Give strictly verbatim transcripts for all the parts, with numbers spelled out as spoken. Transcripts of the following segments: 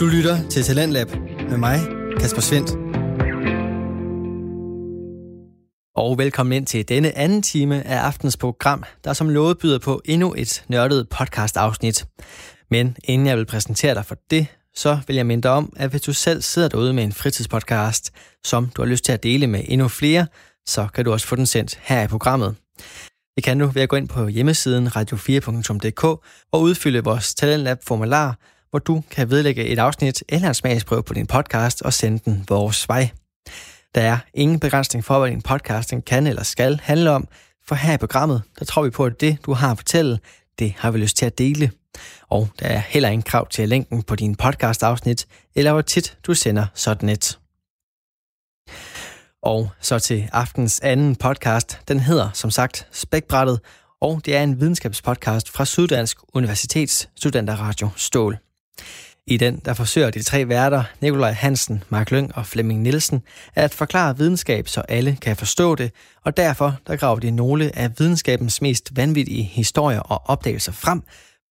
Du lytter til Talentlab med mig, Kasper Svend. Og velkommen ind til denne anden time af aftens program, der som lovet byder på endnu et nørdet podcast-afsnit. Men inden jeg vil præsentere dig for det, så vil jeg minde dig om, at hvis du selv sidder derude med en fritidspodcast, som du har lyst til at dele med endnu flere, så kan du også få den sendt her i programmet. Det kan du ved at gå ind på hjemmesiden radio fire punktum d k og udfylde vores Talentlab-formular, hvor du kan vedlægge et afsnit eller en smagsprøve på din podcast og sende den vores vej. Der er ingen begrænsning for, hvad din podcasting kan eller skal handle om, for her i programmet, der tror vi på, at det, du har at fortælle, det har vi lyst til at dele. Og der er heller ingen krav til længden på dine podcast-afsnit, eller hvor tit du sender sådan et. Og så til aftens anden podcast, den hedder som sagt Spækbrættet, og det er en videnskabspodcast fra Syddansk Universitets Studenter Radio Stål. I den, der forsøger de tre værter, Nikolaj Hansen, Mark Løn og Flemming Nielsen, at forklare videnskab, så alle kan forstå det, og derfor der graver de nogle af videnskabens mest vanvittige historier og opdagelser frem,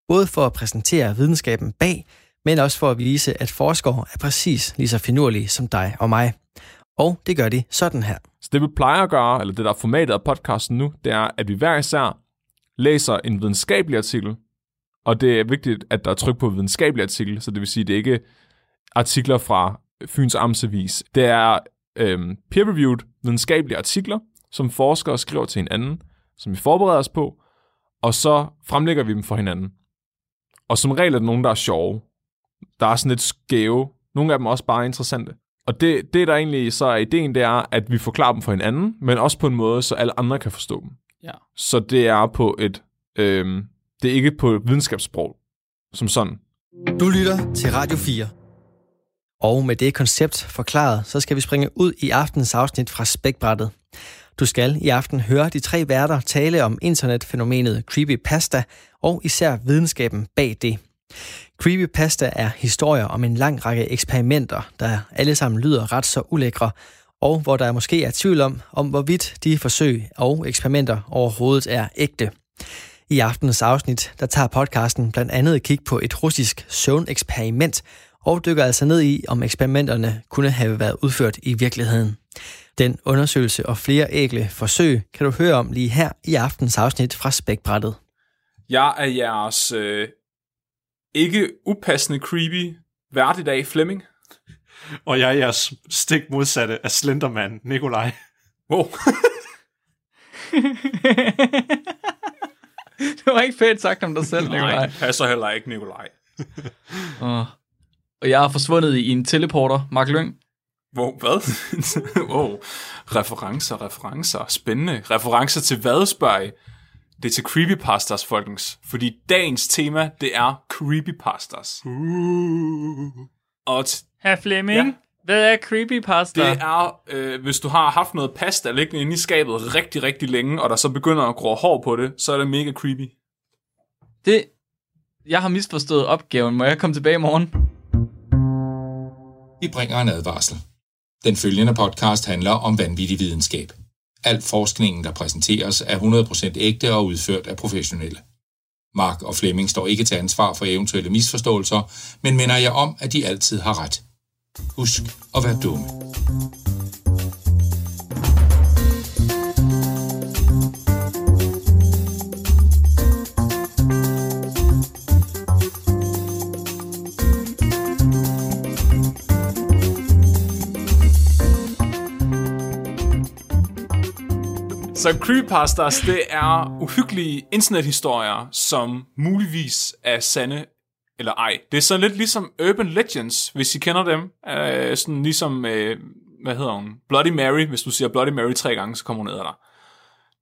både for at præsentere videnskaben bag, men også for at vise, at forskere er præcis lige så finurlige som dig og mig. Og det gør de sådan her. Så det vi plejer at gøre, eller det der er formatet af podcasten nu, det er, at vi hver især læser en videnskabelig artikel, og det er vigtigt, at der er tryk på videnskabelig artikel, så det vil sige, at det ikke er artikler fra Fyns Amtsavis. Det er øhm, peer-reviewed videnskabelige artikler, som forskere skriver til hinanden, som vi forbereder os på, og så fremlægger vi dem for hinanden. Og som regel er der nogen, der er sjove. Der er sådan lidt skæve. Nogle af dem er også bare interessante. Og det, det der egentlig så er ideen, det er, at vi forklarer dem for hinanden, men også på en måde, så alle andre kan forstå dem. Ja. Så det er på et... Øhm, det er ikke på et videnskabssprog, som sådan. Du lytter til Radio fire. Og med det koncept forklaret, så skal vi springe ud i aftenens afsnit fra Spækbrættet. Du skal i aften høre de tre værter tale om internetfænomenet creepypasta og især videnskaben bag det. Creepypasta er historier om en lang række eksperimenter, der alle sammen lyder ret så ulækre, og hvor der måske er tvivl om, om hvorvidt de forsøg og eksperimenter overhovedet er ægte. I aftenens afsnit, der tager podcasten blandt andet et kig på et russisk søvneksperiment, og dykker altså ned i, om eksperimenterne kunne have været udført i virkeligheden. Den undersøgelse og flere ægle forsøg kan du høre om lige her i aftens afsnit fra Spækbrættet. Jeg er jeres øh, ikke upassende creepy vært i dag, Flemming. Og jeg er jeres stik modsatte af Slenderman, Nikolaj. Wow. Det var ikke fedt sagt om dig selv, Nikolaj. Nej, passer heller ikke, Nikolaj. uh, og jeg er forsvundet i en teleporter, Mark Løn. Wow, hvad? Wow. Referencer, referencer. Spændende. Referencer til hvad, spørger I? Det er til creepypastas, folkens. Fordi dagens tema, det er creepypastas. Uh. Og t- Herre Flemming, ja. Hvad er creepypasta? Det er, øh, hvis du har haft noget pasta liggende inde i skabet rigtig, rigtig længe, og der så begynder at grå hår på det, så er det mega creepy. Det... Jeg har misforstået opgaven. Må jeg komme tilbage i morgen? Vi bringer en advarsel. Den følgende podcast handler om vanvittig videnskab. Al forskningen, der præsenteres, er hundrede procent ægte og udført af professionelle. Mark og Flemming står ikke til ansvar for eventuelle misforståelser, men minder jeg om, at de altid har ret. Husk at være dumme. Så creepypastas, det er uhyggelige internethistorier, som muligvis er sande eller ej. Det er sådan lidt ligesom Urban Legends, hvis I kender dem. Øh, sådan ligesom, øh, hvad hedder hun? Bloody Mary. Hvis du siger Bloody Mary tre gange, så kommer hun ned af dig.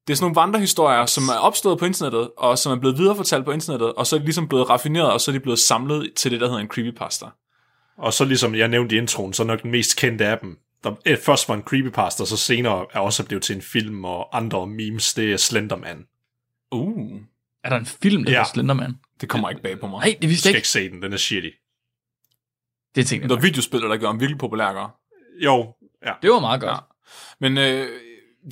Det er sådan nogle vandrehistorier, som er opstået på internettet, og som er blevet viderefortalt på internettet, og så er de ligesom blevet raffineret, og så er de blevet samlet til det, der hedder en creepypasta. Og så ligesom jeg nævnte i introen, så nok den mest kendte af dem, der først var en creepypasta, så senere er også blevet til en film og andre memes, det er Slenderman. Uh. Er der en film, der ja. hedder Slenderman? Det kommer ikke bag på mig. Nej, det vidste jeg ikke. Du skal ikke se den, den er shitty. Det er ting. Der er videospillere, der gør dem virkelig populære. Jo, ja. Det var meget godt. Ja. Men øh,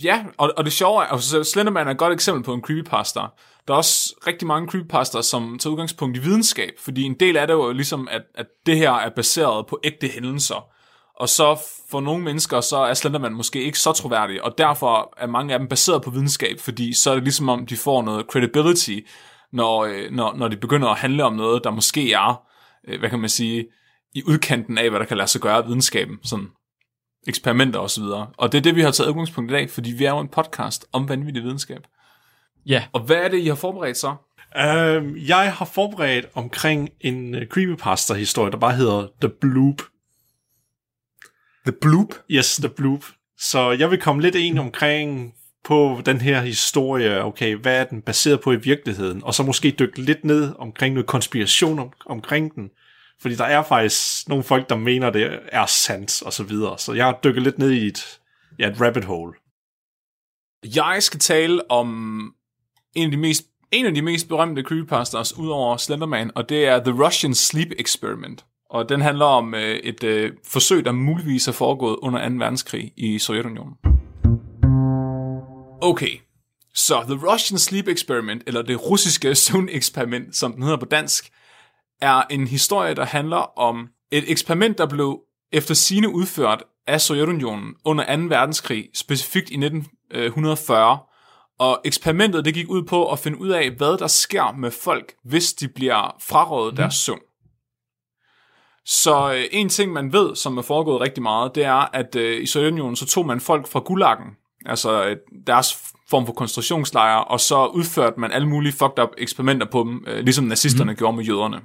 ja, og, og det sjove er, altså Slenderman er et godt eksempel på en creepypasta, Der er også rigtig mange creepypastere, som tager udgangspunkt i videnskab, fordi en del af det er jo ligesom, at, at det her er baseret på ægte hændelser. Og så for nogle mennesker, så er Slenderman måske ikke så troværdig, og derfor er mange af dem baseret på videnskab, fordi så er det ligesom om, de får noget credibility, når, når, når de begynder at handle om noget, der måske er, hvad kan man sige, i udkanten af, hvad der kan lade sig gøre af videnskaben, sådan eksperimenter og så videre. Og det er det, vi har taget udgangspunkt i dag, fordi vi er jo en podcast om vanvittig videnskab. Ja. Og hvad er det, I har forberedt så? Um, jeg har forberedt omkring en creepypasta-historie, der bare hedder The Bloop. The Bloop? Yes, The Bloop. Så jeg vil komme lidt ind omkring på den her historie, okay, hvad er den baseret på i virkeligheden, og så måske dykke lidt ned omkring noget konspiration om, omkring den, fordi der er faktisk nogle folk, der mener, det er sandt, og så videre. Så jeg har dykket lidt ned i et, ja, et rabbit hole. Jeg skal tale om en af de mest, en af de mest berømte creepypastas ud over Slenderman, og det er The Russian Sleep Experiment. Og den handler om øh, et øh, forsøg, der muligvis er foregået under anden verdenskrig i Sovjetunionen. Okay, så The Russian Sleep Experiment, eller det russiske søvneksperiment, som den hedder på dansk, er en historie, der handler om et eksperiment, der blev efter sigende udført af Sovjetunionen under anden verdenskrig, specifikt i nitten fyrre. Og eksperimentet det gik ud på at finde ud af, hvad der sker med folk, hvis de bliver frarøvet deres søvn. Så øh, en ting, man ved, som er foregået rigtig meget, det er, at øh, i Sovjetunionen, så tog man folk fra gulagen, altså øh, deres form for koncentrationslejre, og så udførte man alle mulige fucked up eksperimenter på dem, øh, ligesom nazisterne mm. gjorde med jøderne.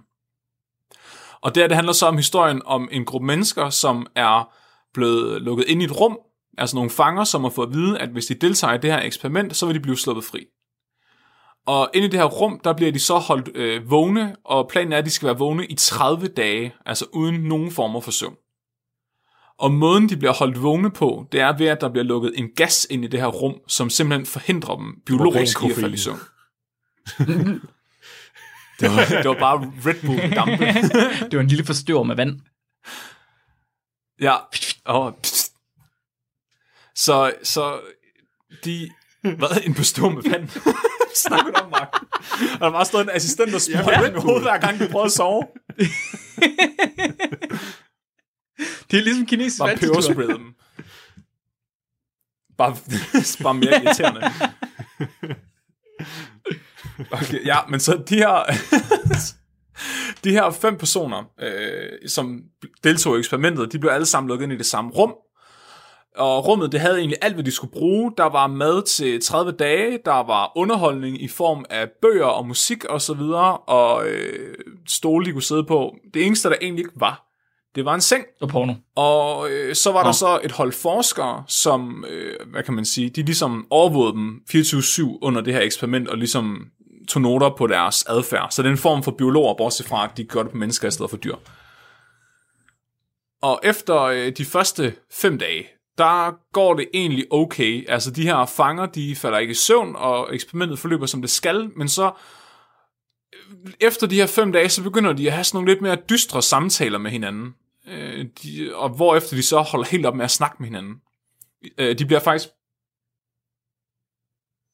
Og der, det handler så om historien om en gruppe mennesker, som er blevet lukket ind i et rum, altså nogle fanger, som har fået at vide, at hvis de deltager i det her eksperiment, så vil de blive sluppet fri. Og inde i det her rum, der bliver de så holdt øh, vågne, og planen er, at de skal være vågne i tredive dage, altså uden nogen former for søvn. Og måden, de bliver holdt vågne på, det er ved, at der bliver lukket en gas ind i det her rum, som simpelthen forhindrer dem biologisk i at falde i søvn. det, var, det var bare Red Bull-dampe. Det var en lille forstøver med vand. Ja, og... Så, så de... Hvad? En består med vand? Snakker du om, Mark? Og der var stået en assistent, der sprøjte ja, med hovedet, hver gang de prøvede at sove. Det er ligesom kinesisk vand. Bare pebersprayede dem. Bare, bare mere irriterende. Okay, ja, men så de her... de her fem personer, øh, som deltog i eksperimentet, de blev alle sammen lukket ind i det samme rum. Og rummet, det havde egentlig alt, hvad de skulle bruge. Der var mad til tredive dage, der var underholdning i form af bøger og musik og så videre, og øh, stole, de kunne sidde på. Det eneste, der egentlig ikke var, det var en seng. Og porno. Og øh, så var ja. Der så et hold forskere, som, øh, hvad kan man sige, de ligesom overvågede dem fireogtyve syv under det her eksperiment, og ligesom tog noter på deres adfærd. Så det er en form for biologer, bortset fra, at de gør det på mennesker i stedet for dyr. Og efter øh, de første fem dage, der går det egentlig okay. Altså de her fanger, de falder ikke i søvn, og eksperimentet forløber som det skal, men så efter de her fem dage, så begynder de at have sådan nogle lidt mere dystre samtaler med hinanden, øh, de, og hvorefter de så holder helt op med at snakke med hinanden. Øh, de bliver faktisk...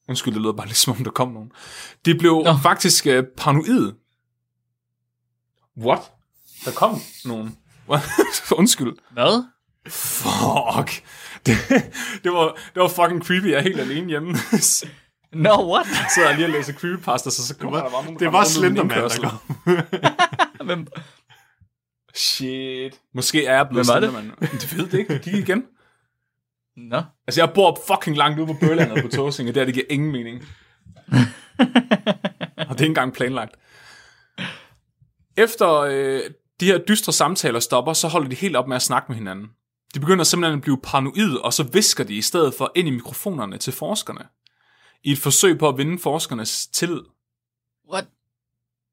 Undskyld, det lød bare lidt som om, der kom nogen. De blev Nå. faktisk øh, paranoide. What? Der kom nogen. Undskyld. Hvad? Fuck. Det, det, var, det var fucking creepy. Jeg er helt alene hjemme. No, what? Så sidder jeg lige og læser creepypasta, så, så kommer der bare nogen. Det var Slenderman, der kom. Hvem? Shit. Måske er jeg blevet Slenderman. Det ved det ikke. Du kigger igen. Nå. No. Altså, jeg bor fucking langt ude på Bøllandet på Tåsinge. Der, det giver ingen mening. Og det er ikke engang planlagt. Efter øh, de her dystre samtaler stopper, så holder de helt op med at snakke med hinanden. De begynder simpelthen at blive paranoid, og så visker de i stedet for ind i mikrofonerne til forskerne. I et forsøg på at vinde forskernes tillid. What?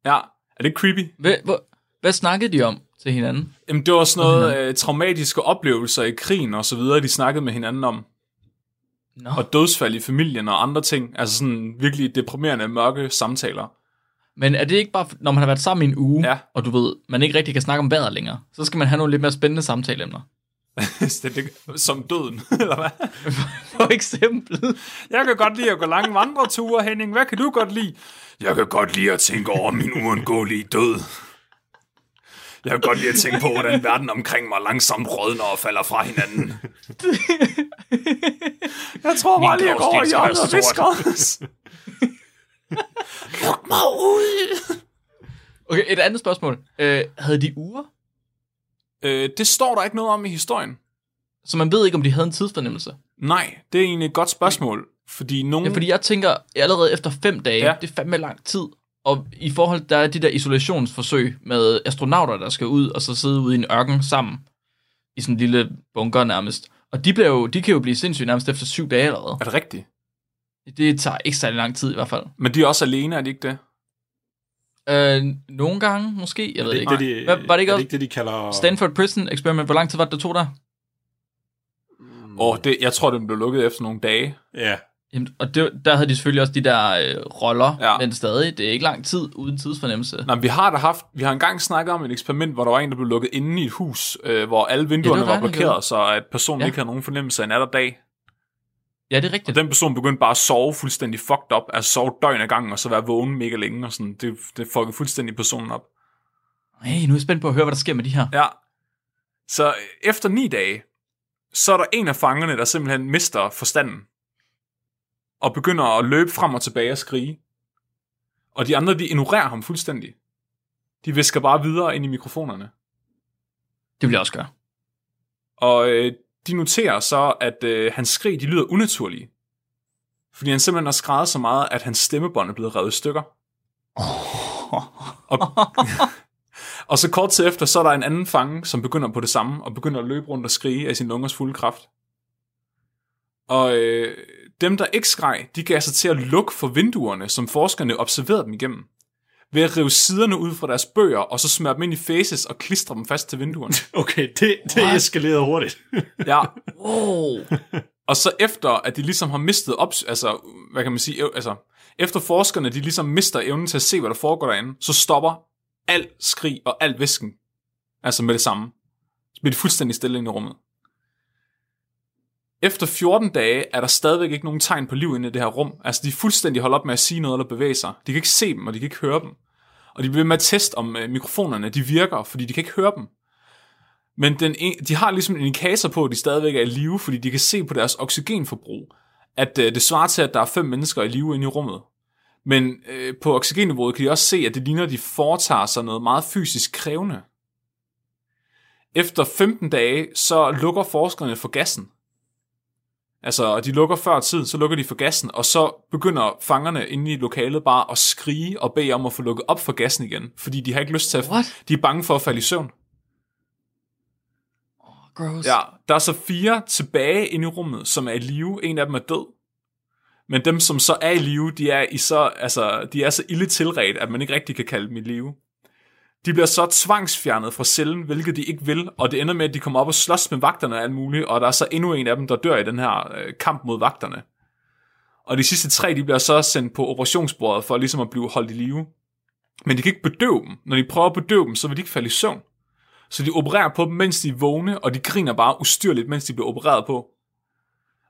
Ja, er det creepy? Hvad, hvad, hvad snakkede de om til hinanden? Jamen, det var sådan noget øh, traumatiske oplevelser i krigen og så videre, de snakkede med hinanden om. No. Og dødsfald i familien og andre ting. Altså sådan virkelig deprimerende, mørke samtaler. Men er det ikke bare, når man har været sammen i en uge, ja. Og du ved, man ikke rigtig kan snakke om vejret længere, så skal man have nogle lidt mere spændende samtaleemner. Som døden, eller hvad? For eksempel. Jeg kan godt lide at gå lange vandreture, Henning. Hvad kan du godt lide? Jeg kan godt lide at tænke over min uundgåelige død. Jeg kan godt lide at tænke på, hvordan verden omkring mig langsomt rødner og falder fra hinanden. Jeg tror bare lige, jeg går over hjørnet og visker. Luk mig ud! Okay, et andet spørgsmål. Øh, havde de uger? Øh, det står der ikke noget om i historien. Så man ved ikke, om de havde en tidsfornemmelse? Nej, det er egentlig et godt spørgsmål. Fordi, nogen... ja, fordi jeg tænker, allerede efter fem dage, ja. Det er fandme lang tid. Og i forhold, der er de der isolationsforsøg med astronauter, der skal ud og så sidde ude i en ørken sammen. I sådan en lille bunker nærmest. Og de, bliver jo, de kan jo blive sindssygt nærmest efter syv dage allerede. Er det rigtigt? Det tager ikke særlig lang tid i hvert fald. Men de er også alene, er det ikke det? Øh, nogle gange, måske. Jeg er ved det ikke. Det, de, Hvad, var det ikke, er det, ikke det, de kalder... Stanford Prison Experiment. Hvor lang tid var det, der tog der? Mm. Oh, det, jeg tror, den blev lukket efter nogle dage. Ja. Jamen, og det, der havde de selvfølgelig også de der øh, roller, ja. Men stadig. Det er ikke lang tid uden tidsfornemmelse. Nej, vi har da haft... Vi har engang snakket om et eksperiment, hvor der var en, der blev lukket inde i et hus, øh, hvor alle vinduerne ja, var, var blokeret, så at personen ja. Ikke havde nogen fornemmelse af en anden dag. Ja, det er rigtigt. Og den person begyndte bare at sove fuldstændig fucked op, altså sove døgn ad gangen, og så være vågen mega længe, og sådan, det, det fuckede fuldstændig personen op. Hey, nu er jeg spændt på at høre, hvad der sker med de her. Ja. Så efter ni dage, så er der en af fangerne, der simpelthen mister forstanden, og begynder at løbe frem og tilbage og skrige. Og de andre, de ignorerer ham fuldstændig. De visker bare videre ind i mikrofonerne. Det vil jeg også gøre. Og... Øh, de noterer så, at øh, hans skrig, de lyder unaturlige. Fordi han simpelthen har skrædet så meget, at hans stemmebånd er blevet revet i stykker. Oh. Og, og så kort til efter, så er der en anden fange, som begynder på det samme, og begynder at løbe rundt og skrige af sin lungers fulde kraft. Og øh, dem, der ikke skreg, de gav sig til at lukke for vinduerne, som forskerne observerede dem igennem. Ved at rive siderne ud fra deres bøger, og så smøre dem ind i faces, og klistre dem fast til vinduerne. Okay, det, det eskalerede hurtigt. Ja. Wow. Og så efter, at de ligesom har mistet op, altså, hvad kan man sige, altså, efter forskerne, de ligesom mister evnen til at se, hvad der foregår derinde, så stopper alt skrig og alt væsken. Altså med det samme. Så bliver de fuldstændig stille ind i rummet. Efter fjorten dage er der stadigvæk ikke nogen tegn på liv inde i det her rum. Altså, de er fuldstændig holdt op med at sige noget eller bevæge sig. De kan ikke se dem, og de kan ikke høre dem. Og de bliver ved med at teste, om øh, mikrofonerne de virker, fordi de kan ikke høre dem. Men den, de har ligesom en indikator på, at de stadigvæk er i live, fordi de kan se på deres oxygenforbrug, at øh, det svarer til, at der er fem mennesker i live inde i rummet. Men øh, på oxygenniveauet kan de også se, at det ligner, at de foretager sig noget meget fysisk krævende. Efter femten dage, så lukker forskerne for gassen. Altså, de lukker før tid, så lukker de for gassen, og så begynder fangerne inde i lokalet bare at skrige og bede om at få lukket op for gassen igen, fordi de har ikke lyst til at... What? De er bange for at falde i søvn. Oh, gross. Ja, der er så fire tilbage inde i rummet, som er i live. En af dem er død. Men dem, som så er i live, de er, i så, altså, de er så ille tilredt, at man ikke rigtig kan kalde dem i live. De bliver så tvangsfjernet fra cellen, hvilket de ikke vil, og det ender med, at de kommer op og slås med vagterne og alt muligt, og der er så endnu en af dem, der dør i den her øh, kamp mod vagterne. Og de sidste tre, de bliver så sendt på operationsbordet for ligesom at blive holdt i live. Men de kan ikke bedøve dem. Når de prøver at bedøve dem, så vil de ikke falde i søvn. Så de opererer på dem, mens de er vågne, og de griner bare ustyrligt, mens de bliver opereret på.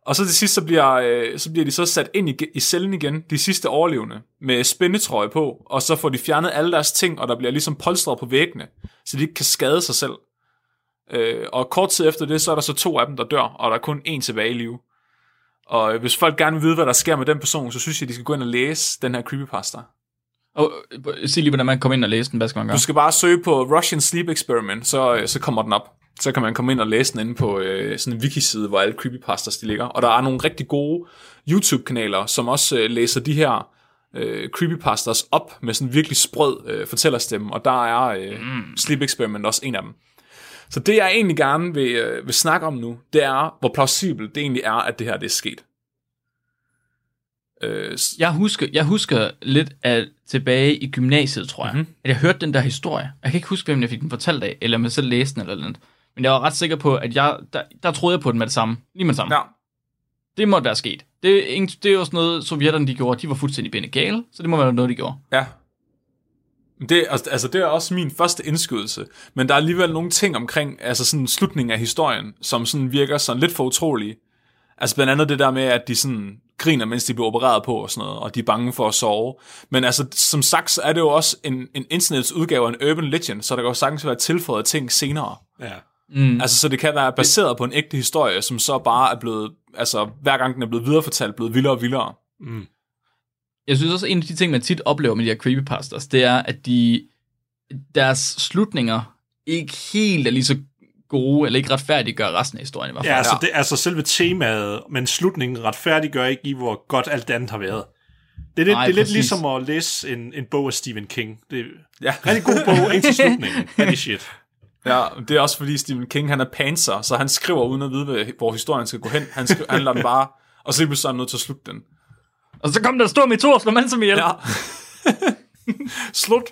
Og så til sidst, så bliver, øh, så bliver de så sat ind i, i cellen igen, de sidste overlevende, med spændetrøje på, og så får de fjernet alle deres ting, og der bliver ligesom polstret på væggene, så de ikke kan skade sig selv. Øh, og kort tid efter det, så er der så to af dem, der dør, og der er kun én tilbage i live. Og hvis folk gerne vil vide, hvad der sker med den person, så synes jeg, de skal gå ind og læse den her creepypasta. Og sig lige, hvordan man kommer ind og læser den, hvad skal man gøre? Du skal bare søge på Russian Sleep Experiment, så, så kommer den op. Så kan man komme ind og læse den inde på øh, sådan en wiki-side, hvor alle creepypastas de ligger. Og der er nogle rigtig gode YouTube-kanaler, som også øh, læser de her øh, creepypastas op med sådan virkelig sprød øh, fortællerstemme. Og der er øh, mm. Sleep Experiment også en af dem. Så det, jeg egentlig gerne vil, øh, vil snakke om nu, det er, hvor plausibelt det egentlig er, at det her det er sket. Øh, s- jeg, husker, jeg husker lidt af tilbage i gymnasiet, tror jeg, mm-hmm. at jeg hørte den der historie. Jeg kan ikke huske, hvem jeg fik den fortalt af, eller om jeg selv læste den eller noget. Men jeg var ret sikker på, at jeg, der, der troede jeg på den med det samme. Lige med det samme. Ja. Det måtte være sket. Det, det er jo sådan noget, sovjetterne de gjorde. De var fuldstændig bindegale, så det må være noget, de gjorde. Ja. Det, altså, det er også min første indskydelse, men der er alligevel nogle ting omkring altså sådan slutningen af historien, som sådan virker sådan lidt for utrolige. Altså blandt andet det der med, at de sådan griner, mens de bliver opereret på og sådan noget, og de er bange for at sove. Men altså, som sagt, så er det jo også en, en internets udgave af en urban legend, så der kan jo sagtens være tilføjet ting senere. Ja. Mm. Altså, så det kan være baseret på en ægte historie, som så bare er blevet, altså hver gang den er blevet viderefortalt, blevet vildere og vildere. Mm. Jeg synes også, en af de ting, man tit oplever med de her creepypastas, det er, at de, deres slutninger ikke helt er lige så gode, eller ikke retfærdiggør resten af historien i hvert fald. Ja, altså, det, altså selve temaet, men slutningen retfærdiggør ikke i, hvor godt alt andet har været. Det er lidt, Nej, det er lidt ligesom at læse en, en bog af Stephen King. Det er ja. rigtig god bog, indtil slutningen. Rigtig shit. Ja, det er også fordi Stephen King, han er panser, så han skriver uden at vide, hvor historien skal gå hen. Han, skriver, han lader den bare, og så er han nødt til at slutte den. Og så kom der stor meteor og slår mand som ihjel. Ja. Slut.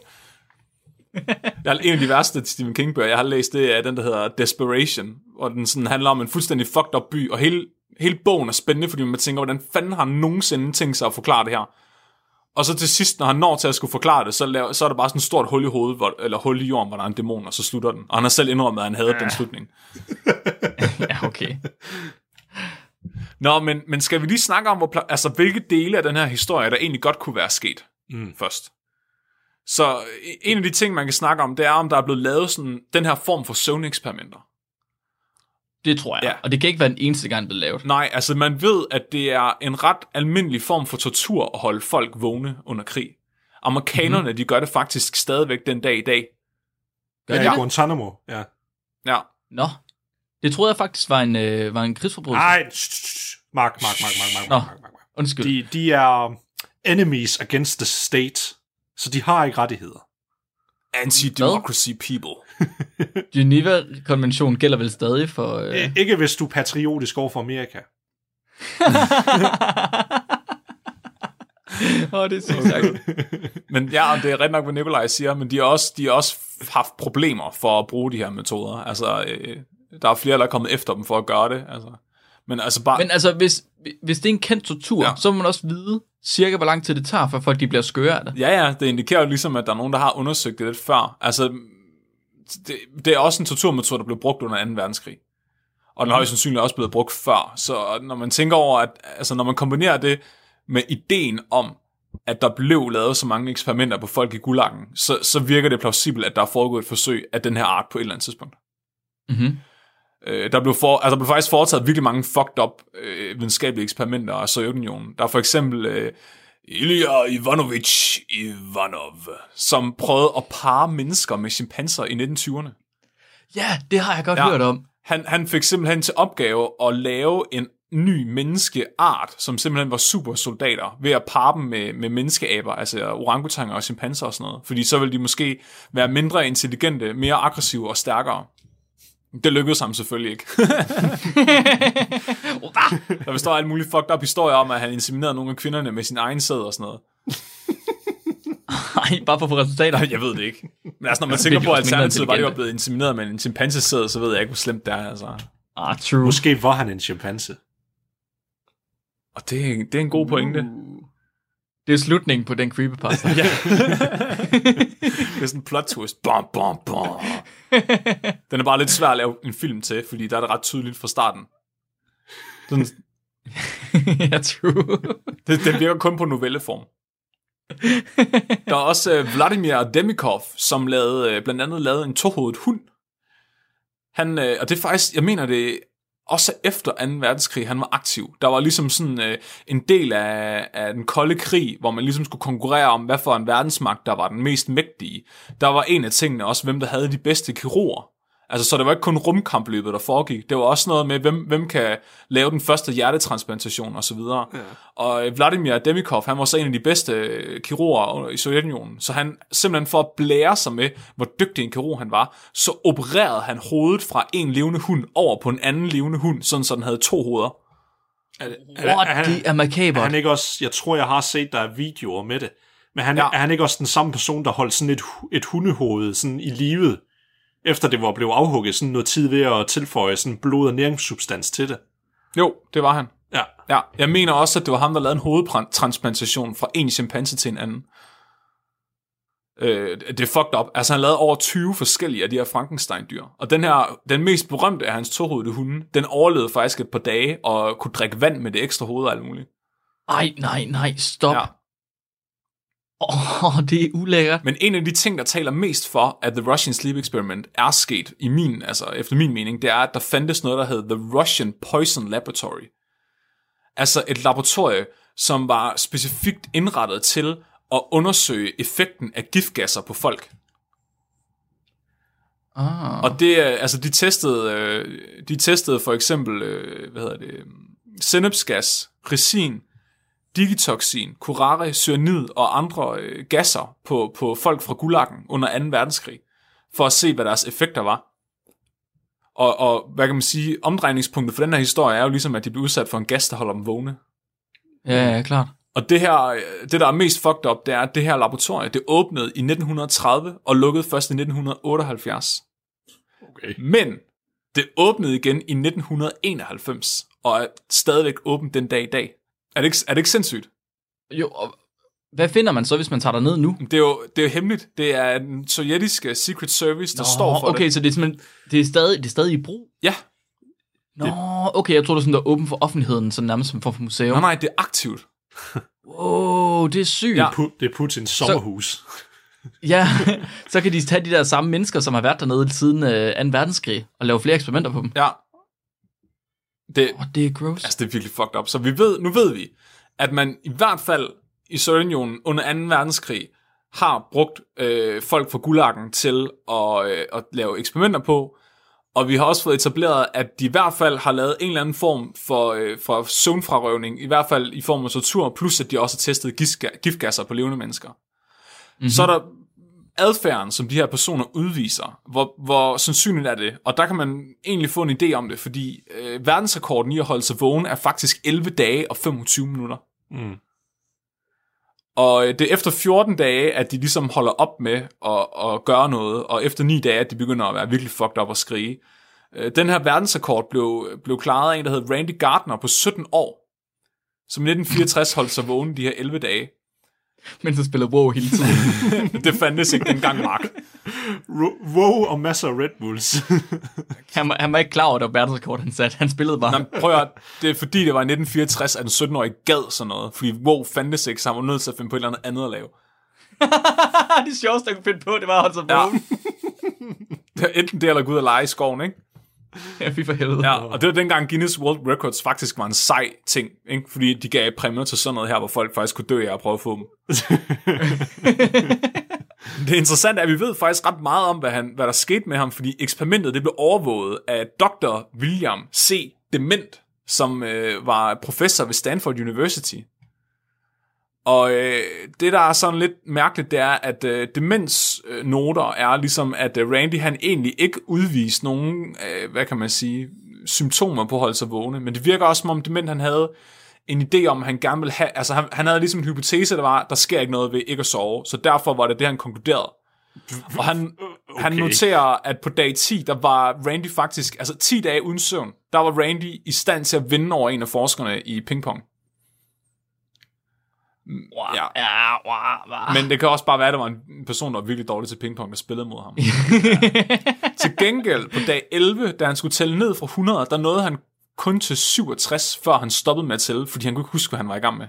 Jeg, en af de værste Stephen King-bøger, jeg har læst, det er den, der hedder Desperation, og den sådan handler om en fuldstændig fucked up by, og hele, hele bogen er spændende, fordi man tænker, hvordan fanden har han nogensinde tænkt sig at forklare det her? Og så til sidst, når han når til at skulle forklare det, så, laver, så er der bare sådan et stort hul i hovedet, hvor, eller hul i jorden, hvor der er en dæmon, og så slutter den. Og han har selv indrømmet, at han havde ja. den slutning. Ja, okay. Nå, men, men skal vi lige snakke om, hvor, altså, hvilke dele af den her historie, der egentlig godt kunne være sket mm. først? Så en af de ting, man kan snakke om, det er, om der er blevet lavet sådan, den her form for søvneksperimenter. Det tror jeg, ja. Og det kan ikke være den eneste gang, det er lavet. Nej, altså man ved, at det er en ret almindelig form for tortur at holde folk vågne under krig. Amerikanerne, mm-hmm. de gør det faktisk stadigvæk den dag i dag. Gør ja, i Guantanamo, ja. Ja. Nå. Det troede jeg faktisk var en, øh, var en krigsforbrydelse. Nej, Mark, Mark, Mark, Mark, Mark, Mark, Mark, Mark. Undskyld. De, de er enemies against the state, så de har ikke rettigheder. Anti-democracy people. Geneva-konventionen gælder vel stadig for... Øh... Ikke hvis du er patriotisk over for Amerika. Åh, oh, det er sindssygt. Men ja, det er ret nok, hvad Nikolaj siger, men de har også, de har også haft problemer for at bruge de her metoder. Altså... Øh... Der er flere, der er kommet efter dem for at gøre det. Altså. Men altså, bare... Men altså hvis, hvis det er en kendt tortur, ja. så må man også vide cirka, hvor lang tid det tager, for folk de bliver skøre af det. Ja, ja, det indikerer jo ligesom, at der er nogen, der har undersøgt det lidt før. Altså, det, det er også en torturmetode, der blev brugt under anden verdenskrig. Og den har jo sandsynligt også blevet brugt før. Så når man tænker over, at altså, når man kombinerer det med ideen om, at der blev lavet så mange eksperimenter på folk i Gulagen, så, så virker det plausibelt, at der er foregået et forsøg af den her art på et eller andet tidspunkt. Mhm. Der blev, for, altså der blev faktisk foretaget virkelig mange fucked up øh, videnskabelige eksperimenter af Sovjetunionen. Der er for eksempel øh, Ilya Ivanovich Ivanov, som prøvede at parre mennesker med chimpanser i nitten tyverne. Ja, det har jeg godt ja, hørt om. Han, han fik simpelthen til opgave at lave en ny menneskeart, som simpelthen var supersoldater, ved at parre dem med, med menneskeaber, altså orangutanger og chimpanser og sådan noget. Fordi så ville de måske være mindre intelligente, mere aggressive og stærkere. Det lykkedes ham selvfølgelig ikke. Der består alt muligt fucked up historier om, at han inseminerede nogle af kvinderne med sin egen sæd og sådan noget. Nej, bare for at få resultater. Jeg ved det ikke. Men altså, når man tænker på, at alternativet var det jo blevet insemineret med en chimpansesæd, så ved jeg ikke, hvor slemt det er. Altså. Ah, true. Måske var han en chimpanse. Og det er, det er en god pointe. Uh. Det er slutningen på den creepypasta. Ja. Det er sådan en plot twist. Bom, bom, bom. Den er bare lidt svær at lave en film til, fordi der er det ret tydeligt fra starten. Den... ja, true. Det, det virker kun på novelleform. Der er også uh, Vladimir Demikhov, som lavede, uh, blandt andet lavede en tohovedet hund. Han, uh, og det er faktisk, jeg mener det, også efter anden verdenskrig, han var aktiv. Der var ligesom sådan øh, en del af, af den kolde krig, hvor man ligesom skulle konkurrere om, hvad for en verdensmagt, der var den mest mægtige. Der var en af tingene også, hvem der havde de bedste kirurger. Altså, så det var ikke kun rumkampløbet, der foregik. Det var også noget med, hvem, hvem kan lave den første hjertetransplantation osv. Og, ja. og Vladimir Demikhov, han var så en af de bedste kirurger i Sovjetunionen. Så han simpelthen for at blære sig med, hvor dygtig en kirurg han var, så opererede han hovedet fra en levende hund over på en anden levende hund, sådan så den havde to hoveder. What? Det er makabert. Han ikke også, jeg tror, jeg har set, der er videoer med det. Men han, ja. er han ikke også den samme person, der holdt sådan et, et hundehoved sådan i livet? Efter det var blevet afhugget, sådan noget tid ved at tilføje sådan blod- og næringssubstans til det. Jo, det var han. Ja. ja. Jeg mener også, at det var ham, der lavede en hovedtransplantation fra en chimpanse til en anden. Øh, det er fucked up. Altså han lavede over tyve forskellige af de her Frankenstein-dyr. Og den her, den mest berømte af hans tohovedede hunde, den overlevede faktisk et par dage og kunne drikke vand med det ekstra hoved og alt muligt. Ej, nej, nej, stop. Ja. Åh, oh, det er ulækkert. Men en af de ting, der taler mest for, at The Russian Sleep Experiment er sket, i min, altså efter min mening, det er, at der fandtes noget, der hed The Russian Poison Laboratory. Altså et laboratorium, som var specifikt indrettet til at undersøge effekten af giftgasser på folk. Ah. Og det, altså de testede, de testede for eksempel, hvad hedder det, sennepsgas, resin, digitoxin, curare, cyanid og andre øh, gasser på, på folk fra Gulagen under anden verdenskrig, for at se, hvad deres effekter var. Og, og hvad kan man sige, omdrejningspunktet for den her historie er jo ligesom, at de bliver udsat for en gas, der holder dem vågne. Ja, ja, klart. Og det her, det der er mest fucked up, det er, at det her laboratorie, det åbnede i nitten tredive og lukkede først i nitten otteoghalvfjerds. Okay. Men det åbnede igen i nitten enoghalvfems og er stadigvæk åbent den dag i dag. Er det, ikke, er det ikke sindssygt? Jo, og hvad finder man så, hvis man tager dig ned nu? Det er jo, det er jo hemmeligt. Det er den sovjetiske Secret Service, der Nå, står for okay, det. Okay, så det er, simpelthen, det, er stadig, det er stadig i brug? Ja. Nå, det... okay, jeg tror, det er sådan, der er åben for offentligheden, sådan nærmest som for museum. Nej, nej, det er aktivt. Wow, det er sygt. Ja. Det er Putins sommerhus. Så, ja, så kan de tage de der samme mennesker, som har været dernede siden anden øh, verdenskrig, og lave flere eksperimenter på dem. Ja. Det, oh, det er gross. Altså, det er virkelig fucked up. Så vi ved, nu ved vi, at man i hvert fald i Sovjetunionen under anden verdenskrig har brugt øh, folk fra Gulagen til at, øh, at lave eksperimenter på, og vi har også fået etableret, at de i hvert fald har lavet en eller anden form for, øh, for søvnfrarøvning, i hvert fald i form af tortur, plus at de også har testet giftgasser på levende mennesker. Mm-hmm. Så er der adfærden, som de her personer udviser, hvor, hvor sandsynligt er det? Og der kan man egentlig få en idé om det, fordi øh, verdensrekorden i at holde sig vågen er faktisk elleve dage og femogtyve minutter. Mm. Og det er efter fjorten dage, at de ligesom holder op med at, at gøre noget, og efter ni dage, at de begynder at være virkelig fucked up og skrige. Den her verdensrekord blev, blev klaret af en, der hed Randy Gardner på sytten år, som i nitten fireogtres holdt sig vågen de her elleve dage. Men så spiller WoW hele tiden. Det fandtes ikke dengang, Mark. Ro- WoW og masser af Red Bulls. han, han var ikke klar over, at verdensrekord han satte. Han spillede bare. Nå, prøv at høre, det er fordi, det var i nitten fireogtres, at en sytten-årig gad sådan noget. Fordi WoW fandtes ikke, så han var nødt til at finde på et eller andet andet at lave. Det sjoveste, jeg kunne finde på, det var at holde sig vågen. Det var enten det, eller gå ud og lege i skoven, ikke? Ja, fy for helvede. Ja, og det var dengang Guinness World Records faktisk var en sej ting, ikke? Fordi de gav præmier til sådan noget her, hvor folk faktisk kunne dø af at prøve at få dem. Det interessante er, at vi ved faktisk ret meget om, hvad, han, hvad der skete med ham, fordi eksperimentet det blev overvåget af doktor William C. Dement, som øh, var professor ved Stanford University. Og øh, det, der er sådan lidt mærkeligt, det er, at øh, demensnoter er ligesom, at øh, Randy han egentlig ikke udviste nogen, øh, hvad kan man sige, symptomer på at holde sig vågne. Men det virker også, som om dement han havde en idé om, at han gerne ville have, altså han, han havde ligesom en hypotese, der var, der sker ikke noget ved ikke at sove. Så derfor var det det, han konkluderede. Og han, okay. han noterer, at på dag ti, der var Randy faktisk, altså ti dage uden søvn, der var Randy i stand til at vinde over en af forskerne i pingpong. Wow. Ja. Ja, wow, wow. Men det kan også bare være, at der var en person, der var virkelig dårlig til pingpong, der spillede mod ham. Ja. Til gengæld på dag elleve, da han skulle tælle ned fra hundrede, der nåede han kun til syvogtres, før han stoppede med at tælle, fordi han kunne ikke huske, hvad han var i gang med.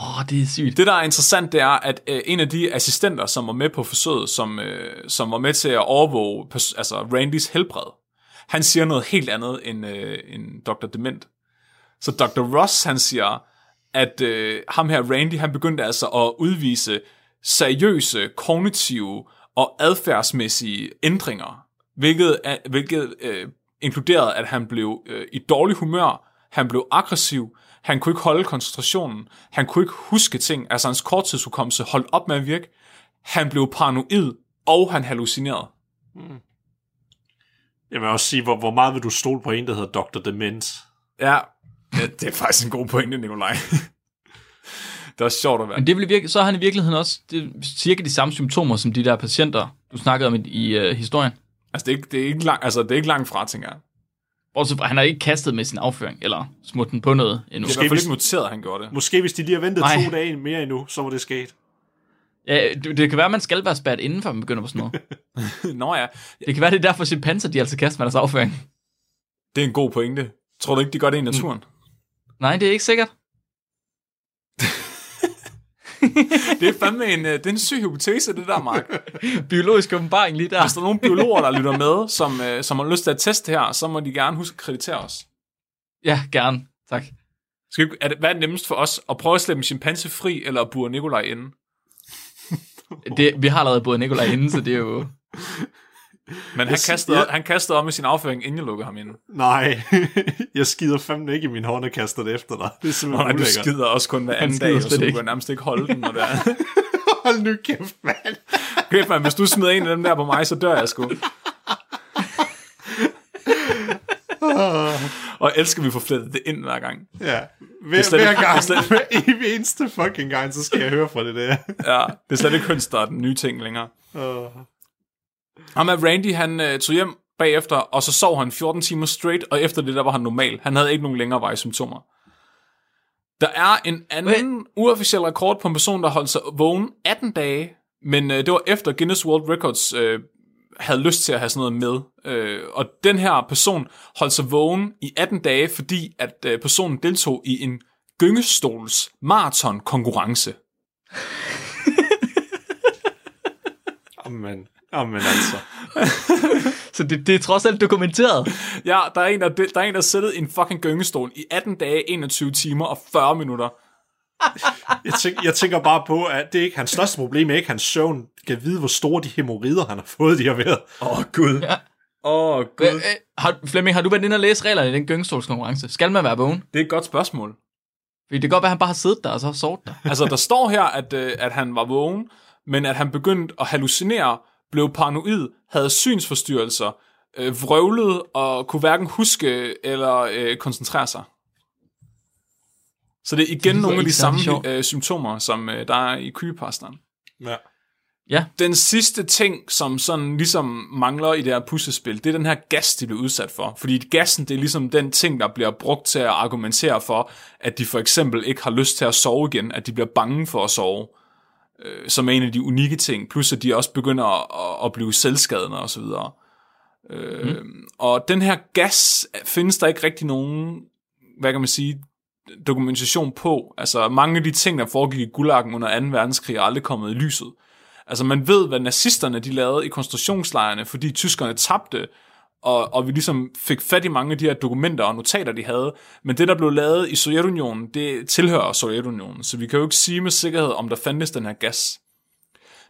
Åh, oh, det er sygt. Det, der er interessant, det er, at øh, en af de assistenter, som var med på forsøget, som, øh, som var med til at overvåge pers- altså Randys helbred, han siger noget helt andet end, øh, end doktor Dement. Så doktor Ross, han siger... at øh, ham her, Randy, han begyndte altså at udvise seriøse, kognitive og adfærdsmæssige ændringer, hvilket, hvilket øh, inkluderede, at han blev øh, i dårlig humør, han blev aggressiv, han kunne ikke holde koncentrationen, han kunne ikke huske ting, altså hans korttidshukommelse holdt op med at virke, han blev paranoid, og han hallucinerede. Hmm. Jeg vil også sige, hvor, hvor meget vil du stole på en, der hedder doktor Dement? Ja, Ja, det er faktisk en god pointe, Nikolaj. Det er også sjovt at være. Men det vil virke, så har han i virkeligheden også det, cirka de samme symptomer, som de der patienter, du snakkede om i, i uh, historien. Altså, det er, ikke, det, er ikke lang, altså, det er ikke langt fra, tænker jeg. Bortset fra, han har ikke kastet med sin afføring, eller smurt den på noget endnu. Måske, det er i hvert fald ikke noteret, han gjorde det. Måske hvis de lige har ventet Nej. to dage mere endnu, så var det sket. Ja, det, det kan være, at man skal være spærret inden, før man begynder på sådan noget. Nå ja. Det kan være, det er derfor chimpanser, de altså kaster med deres afføring. Det er en god pointe. Tror du ikke, de gør det i naturen? Mm. Nej, det er ikke sikkert. Det er fandme en, det er en syg hypotese, det der, Mark. Biologisk åbenbaring lige der. Hvis der er nogle biologer, der lytter med, som, som har lyst til at teste her, så må de gerne huske at kreditere os. Ja, gerne. Tak. Skal vi, er det, hvad er det nemmest for os? At prøve at slippe en chimpanse fri, eller at bure Nikolaj inden? Det, vi har allerede buret Nikolaj inden, så det er jo... Men han kastede, jeg... han kastede om med sin afføring, inden jeg lukkede ham ind. Nej, jeg skider fandme ikke i min hånd og kaster det efter dig. Det er simpelthen ulækkert. Du skider også kun hver anden dag, og så du kan nærmest ikke holde den. Og det er... Hold nu kæft, mand. Kæft, mand. Hvis du smider en af dem der på mig, så dør jeg sgu. Og elsker, vi får flettet det ind hver gang. Ja, hver, slet, hver gang, slet, hver eneste fucking gang, så skal jeg høre fra det der. Ja, det er slet ikke kunst, der er den nye ting længere. Uh. Og med Randy, han øh, tog hjem bagefter, og så sov han fjorten timer straight, og efter det, der var han normal. Han havde ikke nogen længerevarige symptomer. Der er en anden Hvad? uofficiel rekord på en person, der holdt sig vågen atten dage, men øh, det var efter Guinness World Records øh, havde lyst til at have sådan noget med. Øh, og den her person holdt sig vågen i atten dage, fordi at øh, personen deltog i en gyngestols maratonkonkurrence. Amen. Jamen altså. Så det, det er trods alt dokumenteret. Ja, der er en, der, der, er en, der sættede en fucking gyngestol i atten dage, enogtyve timer og fyrre minutter. jeg, tænker, jeg tænker bare på, at det er ikke hans største problem, er ikke hans søvn. Kan vide, hvor store de hæmorider, han har fået, de har været. Åh, oh, Gud. Åh, ja. oh, Gud. Æ, æ, har, Flemming, har du været inde og læse reglerne i den gyngestolskonkurrence? Skal man være vågen? Det er et godt spørgsmål. Fordi det kan godt være, at han bare har siddet der og så har sovet der. Altså, der står her, at, øh, at han var vågen, men at han begyndte at hallucinere, blev paranoid, havde synsforstyrrelser, øh, vrøvlede og kunne hverken huske eller øh, koncentrere sig. Så det er igen det nogle af de samme øh, symptomer, som øh, der er i creepypasteren. Ja. Ja. Den sidste ting, som sådan ligesom mangler i det her puslespil, det er den her gas, de bliver udsat for. Fordi gassen, det er ligesom den ting, der bliver brugt til at argumentere for, at de for eksempel ikke har lyst til at sove igen, at de bliver bange for at sove. Som er en af de unikke ting, plus at de også begynder at, at blive selvskadende og så videre. Mm. Øh, og den her gas findes der ikke rigtig nogen, hvad kan man sige, dokumentation på. Altså mange af de ting, der foregik i Gulagen under anden verdenskrig, er aldrig kommet i lyset. Altså man ved, hvad nazisterne de lavede i koncentrationslejrene, fordi tyskerne tabte, og, og vi ligesom fik fat i mange af de her dokumenter og notater, de havde. Men det, der blev lavet i Sovjetunionen, det tilhører Sovjetunionen, så vi kan jo ikke sige med sikkerhed, om der fandtes den her gas.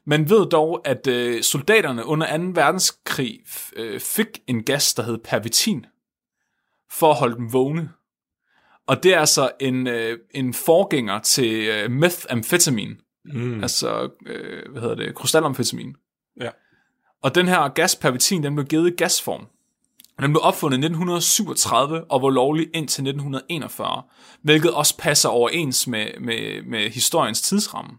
Man ved dog, at øh, soldaterne under anden verdenskrig øh, fik en gas, der hed pervitin, for at holde dem vågne. Og det er altså en, øh, en forgænger til øh, methamfetamin, mm. altså, øh, hvad hedder det, krystalamfetamin. Ja. Og den her gas pervitin, den blev givet i gasform. Den blev opfundet i nitten syvogtredive og var lovlig indtil nitten enogfyrre, hvilket også passer overens med, med, med historiens tidsramme.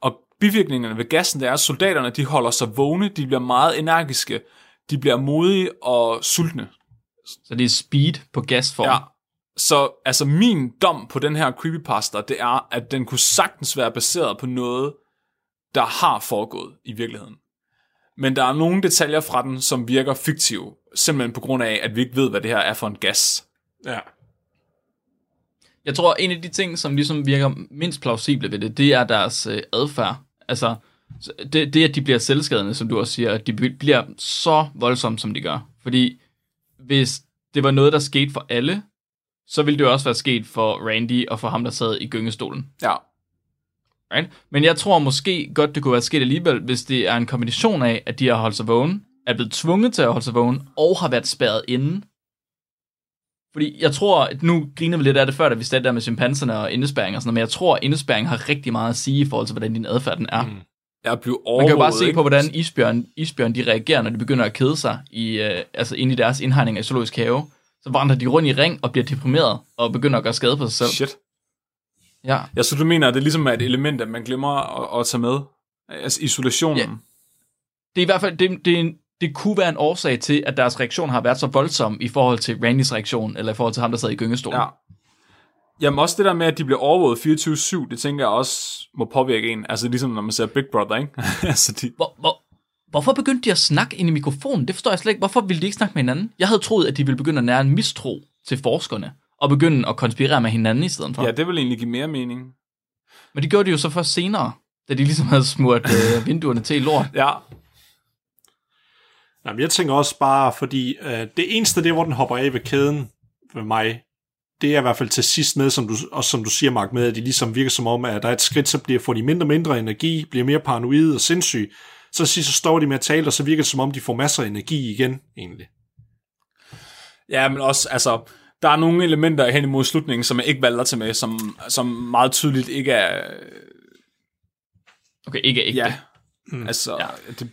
Og bivirkningerne ved gassen, det er, at soldaterne de holder sig vågne, de bliver meget energiske, de bliver modige og sultne. Så det er speed på gasform. Ja. Så altså min dom på den her creepypasta, det er, at den kunne sagtens være baseret på noget, der har foregået i virkeligheden. Men der er nogle detaljer fra den, som virker fiktive, simpelthen på grund af, at vi ikke ved, hvad det her er for en gas. Ja. Jeg tror, en af de ting, som ligesom virker mindst plausible ved det, det er deres adfærd. Altså, det, det at de bliver selvskadende, som du også siger, at de bliver så voldsomme, som de gør. Fordi hvis det var noget, der skete for alle, så ville det også være sket for Randy og for ham, der sad i gyngestolen. Ja. Right? Men jeg tror måske godt, det kunne være sket alligevel, hvis det er en kombination af, at de har holdt sig vågne, er blevet tvunget til at holde sig vågne, og har været spærret inden. Fordi jeg tror, at nu griner vi lidt af det før, da vi stadig der med chimpanserne og indespæring og sådan noget, men jeg tror, at indespæring har rigtig meget at sige i forhold til, hvordan din adfærd den er. Mm. Jeg blev overhovedet, man kan jo bare se på, hvordan isbjørn, isbjørn de reagerer, når de begynder at kede sig i, øh, altså inde i deres indhegning af zoologisk have. Så vandrer de rundt i ring og bliver deprimeret og begynder at gøre skade på sig selv. Shit. Ja. Jeg synes, du mener, at det ligesom er et element, at man glemmer at, at tage med. Altså isolationen. Ja. Det er i hvert fald, det, det, det kunne være en årsag til, at deres reaktion har været så voldsom i forhold til Randys reaktion, eller i forhold til ham, der sad i gyngestolen. Ja. Jamen også det der med, at de bliver overvåget fireogtyve syv, det tænker jeg også må påvirke en. Altså ligesom når man ser Big Brother, ikke? altså, de... hvor, hvor, hvorfor begyndte de at snakke ind i mikrofonen? Det forstår jeg slet ikke. Hvorfor ville de ikke snakke med hinanden? Jeg havde troet, at de ville begynde at nære en mistro til forskerne, og begynde at konspirere med hinanden i stedet for. Ja, det ville egentlig give mere mening. Men det gjorde de jo så først senere, da de ligesom havde smurt øh, vinduerne til i lort. Ja. Jamen, jeg tænker også bare, fordi øh, det eneste, det hvor den hopper af ved kæden ved mig, det er i hvert fald til sidst med, som du, også som du siger, Mark, med, at de ligesom virker som om, at der er et skridt, så bliver, får de mindre og mindre energi, bliver mere paranoide og sindssyge. Så sidst så står de med at tale, og så virker det som om, de får masser af energi igen, egentlig. Ja, men også, altså, der er nogle elementer hen imod slutningen, som jeg ikke valgte til med, som, som meget tydeligt ikke er... Okay, ikke er ægte. Ja, mm. altså... Ja. Det,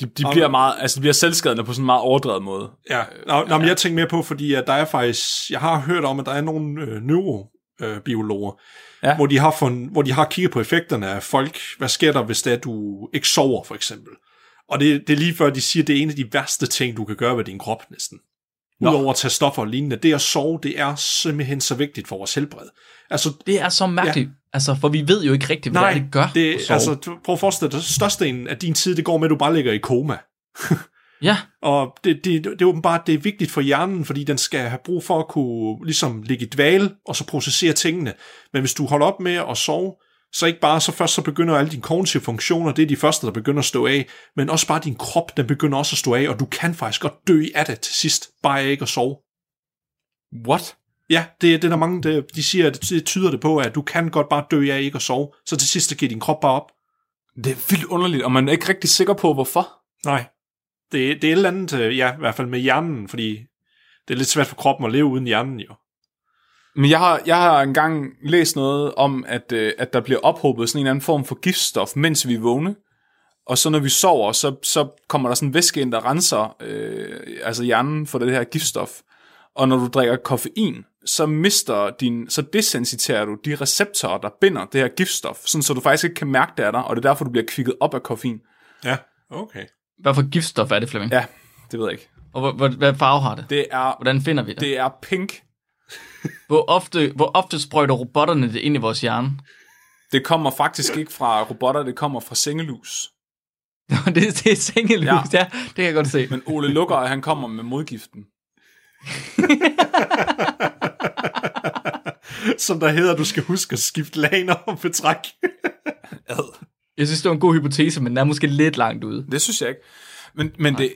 De, de bliver meget, altså de bliver selvskadende på sådan en meget overdrevet måde. Ja, nå, nå, men jeg tænker mere på, fordi at der er faktisk, jeg har hørt om, at der er nogle øh, neurobiologer, øh, ja. hvor de har fund, hvor de har kigget på effekterne af folk. Hvad sker der, hvis det er, du ikke sover, for eksempel? Og det, det er lige før, de siger, at det er en af de værste ting, du kan gøre ved din krop næsten. Udover at tage stoffer og lignende. Det at sove, det er simpelthen så vigtigt for vores helbred. Altså, det er så mærkeligt, ja. altså, for vi ved jo ikke rigtigt, hvad Nej, det gør. Det, altså, prøv at forestille dig, størstedelen af din tid, det går med, at du bare ligger i koma. ja. Og det, det, det er åbenbart, det er vigtigt for hjernen, fordi den skal have brug for at kunne ligesom, ligge i dvale, og så processere tingene. Men hvis du holder op med at sove, så ikke bare, så først så begynder alle dine kognitive funktioner, det er de første, der begynder at stå af, men også bare din krop, den begynder også at stå af, og du kan faktisk godt dø af det til sidst, bare ikke at sove. What? Ja, det er det, der mange, det, de siger, at det tyder det på, at du kan godt bare dø af ikke at sove, så til sidst, så giver din krop bare op. Det er vildt underligt, og man er ikke rigtig sikker på, hvorfor. Nej, det, det er et eller andet, ja, i hvert fald med hjernen, fordi det er lidt svært for kroppen at leve uden hjernen jo. Men jeg har, jeg har engang læst noget om, at, øh, at der bliver ophobet sådan en eller anden form for giftstof, mens vi vågner. Og så når vi sover, så, så kommer der sådan en væske ind, der renser øh, altså hjernen for det her giftstof. Og når du drikker koffein, så mister din, så desensiterer du de receptorer, der binder det her giftstof, sådan, så du faktisk ikke kan mærke det af dig, og det er derfor, du bliver kvikket op af koffein. Ja, okay. Hvad for giftstof er det, Flemming? Ja, det ved jeg ikke. Og h- h- hvad farve har det? Det er, hvordan finder vi det? Det er pink. Hvor ofte, hvor ofte sprøjter robotterne det ind i vores hjerne? Det kommer faktisk ikke fra robotter, det kommer fra sengelus. det, det er sengelus, ja. ja. Det kan jeg godt se. Men Ole Lukker, han kommer med modgiften. Som der hedder, du skal huske at skifte laner og betræk. Jeg synes, det var en god hypotese, men den er måske lidt langt ude. Det synes jeg ikke. Men, men det...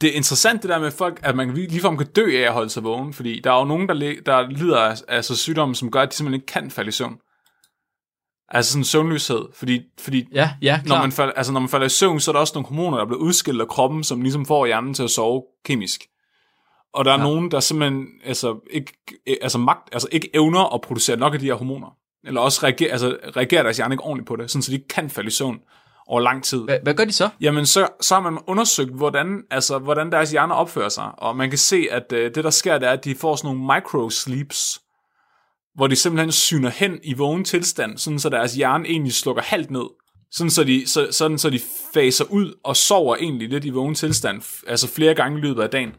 Det er interessant det der med folk, at man ligefrem kan dø af at holde sig vågen, fordi der er jo nogen, der, le- der lider af altså sygdomme, som gør, at de simpelthen ikke kan falde i søvn. Altså sådan søvnløshed, fordi, fordi ja, ja, når, man falder, altså når man falder i søvn, så er der også nogle hormoner, der bliver udskilt af kroppen, som ligesom får hjernen til at sove kemisk. Og der er ja. nogen, der simpelthen altså ikke, altså magt, altså ikke evner at producere nok af de her hormoner, eller også reagerer, altså reagerer deres hjerne ikke ordentligt på det, sådan så de ikke kan falde i søvn over lang tid. Hvad, hvad gør de så? Jamen, så, så har man undersøgt, hvordan, altså, hvordan deres hjerner opfører sig, og man kan se, at øh, det, der sker, det er, at de får sådan nogle microsleeps, hvor de simpelthen syner hen i vågen tilstand, sådan så deres hjerne egentlig slukker halvt ned, sådan så de, så, sådan, så de faser ud og sover egentlig lidt i vågen tilstand, f- altså flere gange i løbet af dagen.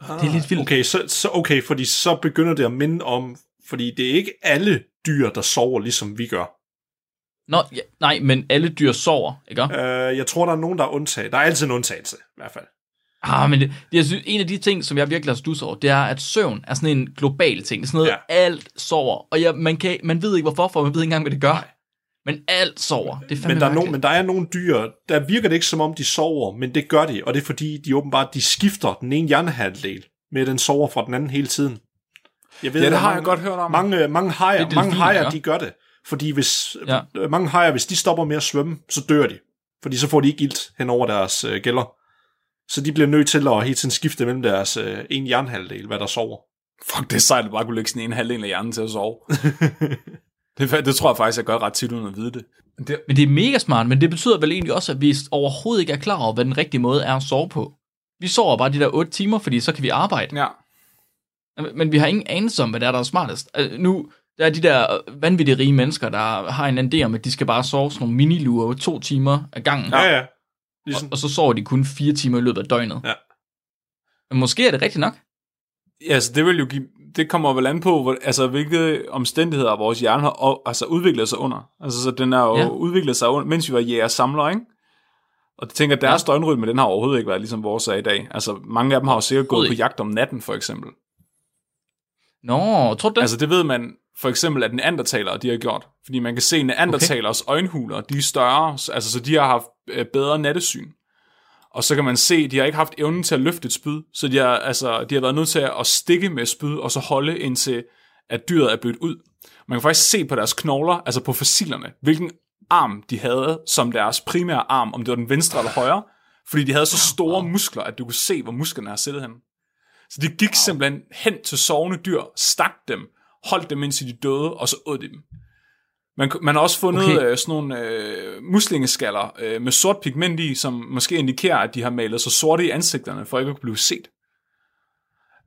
Ah, det er lidt vildt. Okay, så, så, okay, fordi så begynder det at minde om, fordi det er ikke alle dyr, der sover, ligesom vi gør. Nå, ja, nej, men alle dyr sover, ikke? Øh, jeg tror, der er nogen, der er undtaget. Der er altid en undtagelse, i hvert fald. Ah, men det, jeg synes, en af de ting, som jeg virkelig har stusset over, det er, at søvn er sådan en global ting. Det er sådan noget, ja. alt sover. Og ja, man, kan, man ved ikke, hvorfor, for man ved ikke engang, hvad det gør. Nej. Men alt sover. Det er men, der er nogen, men der er nogle dyr, der virker det ikke, som om de sover, men det gør de. Og det er fordi, de åbenbart de skifter den ene hjernehalvdel med, den sover fra den anden hele tiden. Jeg ved, ja, det har mange, jeg godt hørt om. Mange, mange hajer, det det, mange hajer gør. de gør det. Fordi hvis ja. mange hajer, hvis de stopper med at svømme, så dør de. Fordi så får de ikke ilt hen over deres øh, gælder. Så de bliver nødt til at hele tiden skifte mellem deres øh, en jernhalvdel, hvad der sover. Fuck, det er sejt, at bare kunne lægge sådan en halvdel af hjernen til at sove. det, det tror jeg faktisk, jeg gør ret tit uden at vide det. det. Men det er mega smart, men det betyder vel egentlig også, at vi overhovedet ikke er klar over, hvad den rigtige måde er at sove på. Vi sover bare de der otte timer, fordi så kan vi arbejde. Ja. Men vi har ingen anelse om, hvad der er, der er smartest. Altså, nu... Der er de der vanvittige rige mennesker, der har en anden idé om, at de skal bare sove sådan nogle miniluer to timer ad gangen. Ja, ja. Ligesom... Og, og så sover de kun fire timer i løbet af døgnet. Ja. Men måske er det rigtigt nok. Ja, så det vil jo give det kommer vel an på, hvor, altså hvilke omstændigheder vores hjerne har og, altså, udviklet sig under. Altså så den er jo ja. udviklet sig under, mens vi var jægersamlere, ikke? Og jeg tænker, deres ja. døgnrytme, den har overhovedet ikke været ligesom vores er i dag. Altså mange af dem har jo sikkert gået på jagt om natten, for eksempel. Nå, tror du det? Altså det ved man for eksempel, at neandertalere, de har gjort. Fordi man kan se neandertaleres okay. øjenhuler, de er større, altså så de har haft bedre nattesyn. Og så kan man se, at de har ikke haft evnen til at løfte et spyd, så de har, altså, de har været nødt til at stikke med spyd, og så holde indtil, at dyret er blødt ud. Man kan faktisk se på deres knogler, altså på fossilerne, hvilken arm de havde som deres primære arm, om det var den venstre eller højre, fordi de havde så store muskler, at du kunne se, hvor musklerne har siddet hen. Så de gik simpelthen hen til sovende dyr, stak dem, holdt dem indtil de døde, og så åd de dem. Man, man har også fundet okay. øh, sådan nogle øh, muslingeskaller øh, med sort pigment i, som måske indikerer, at de har malet så sorte i ansigterne, for ikke at blive set.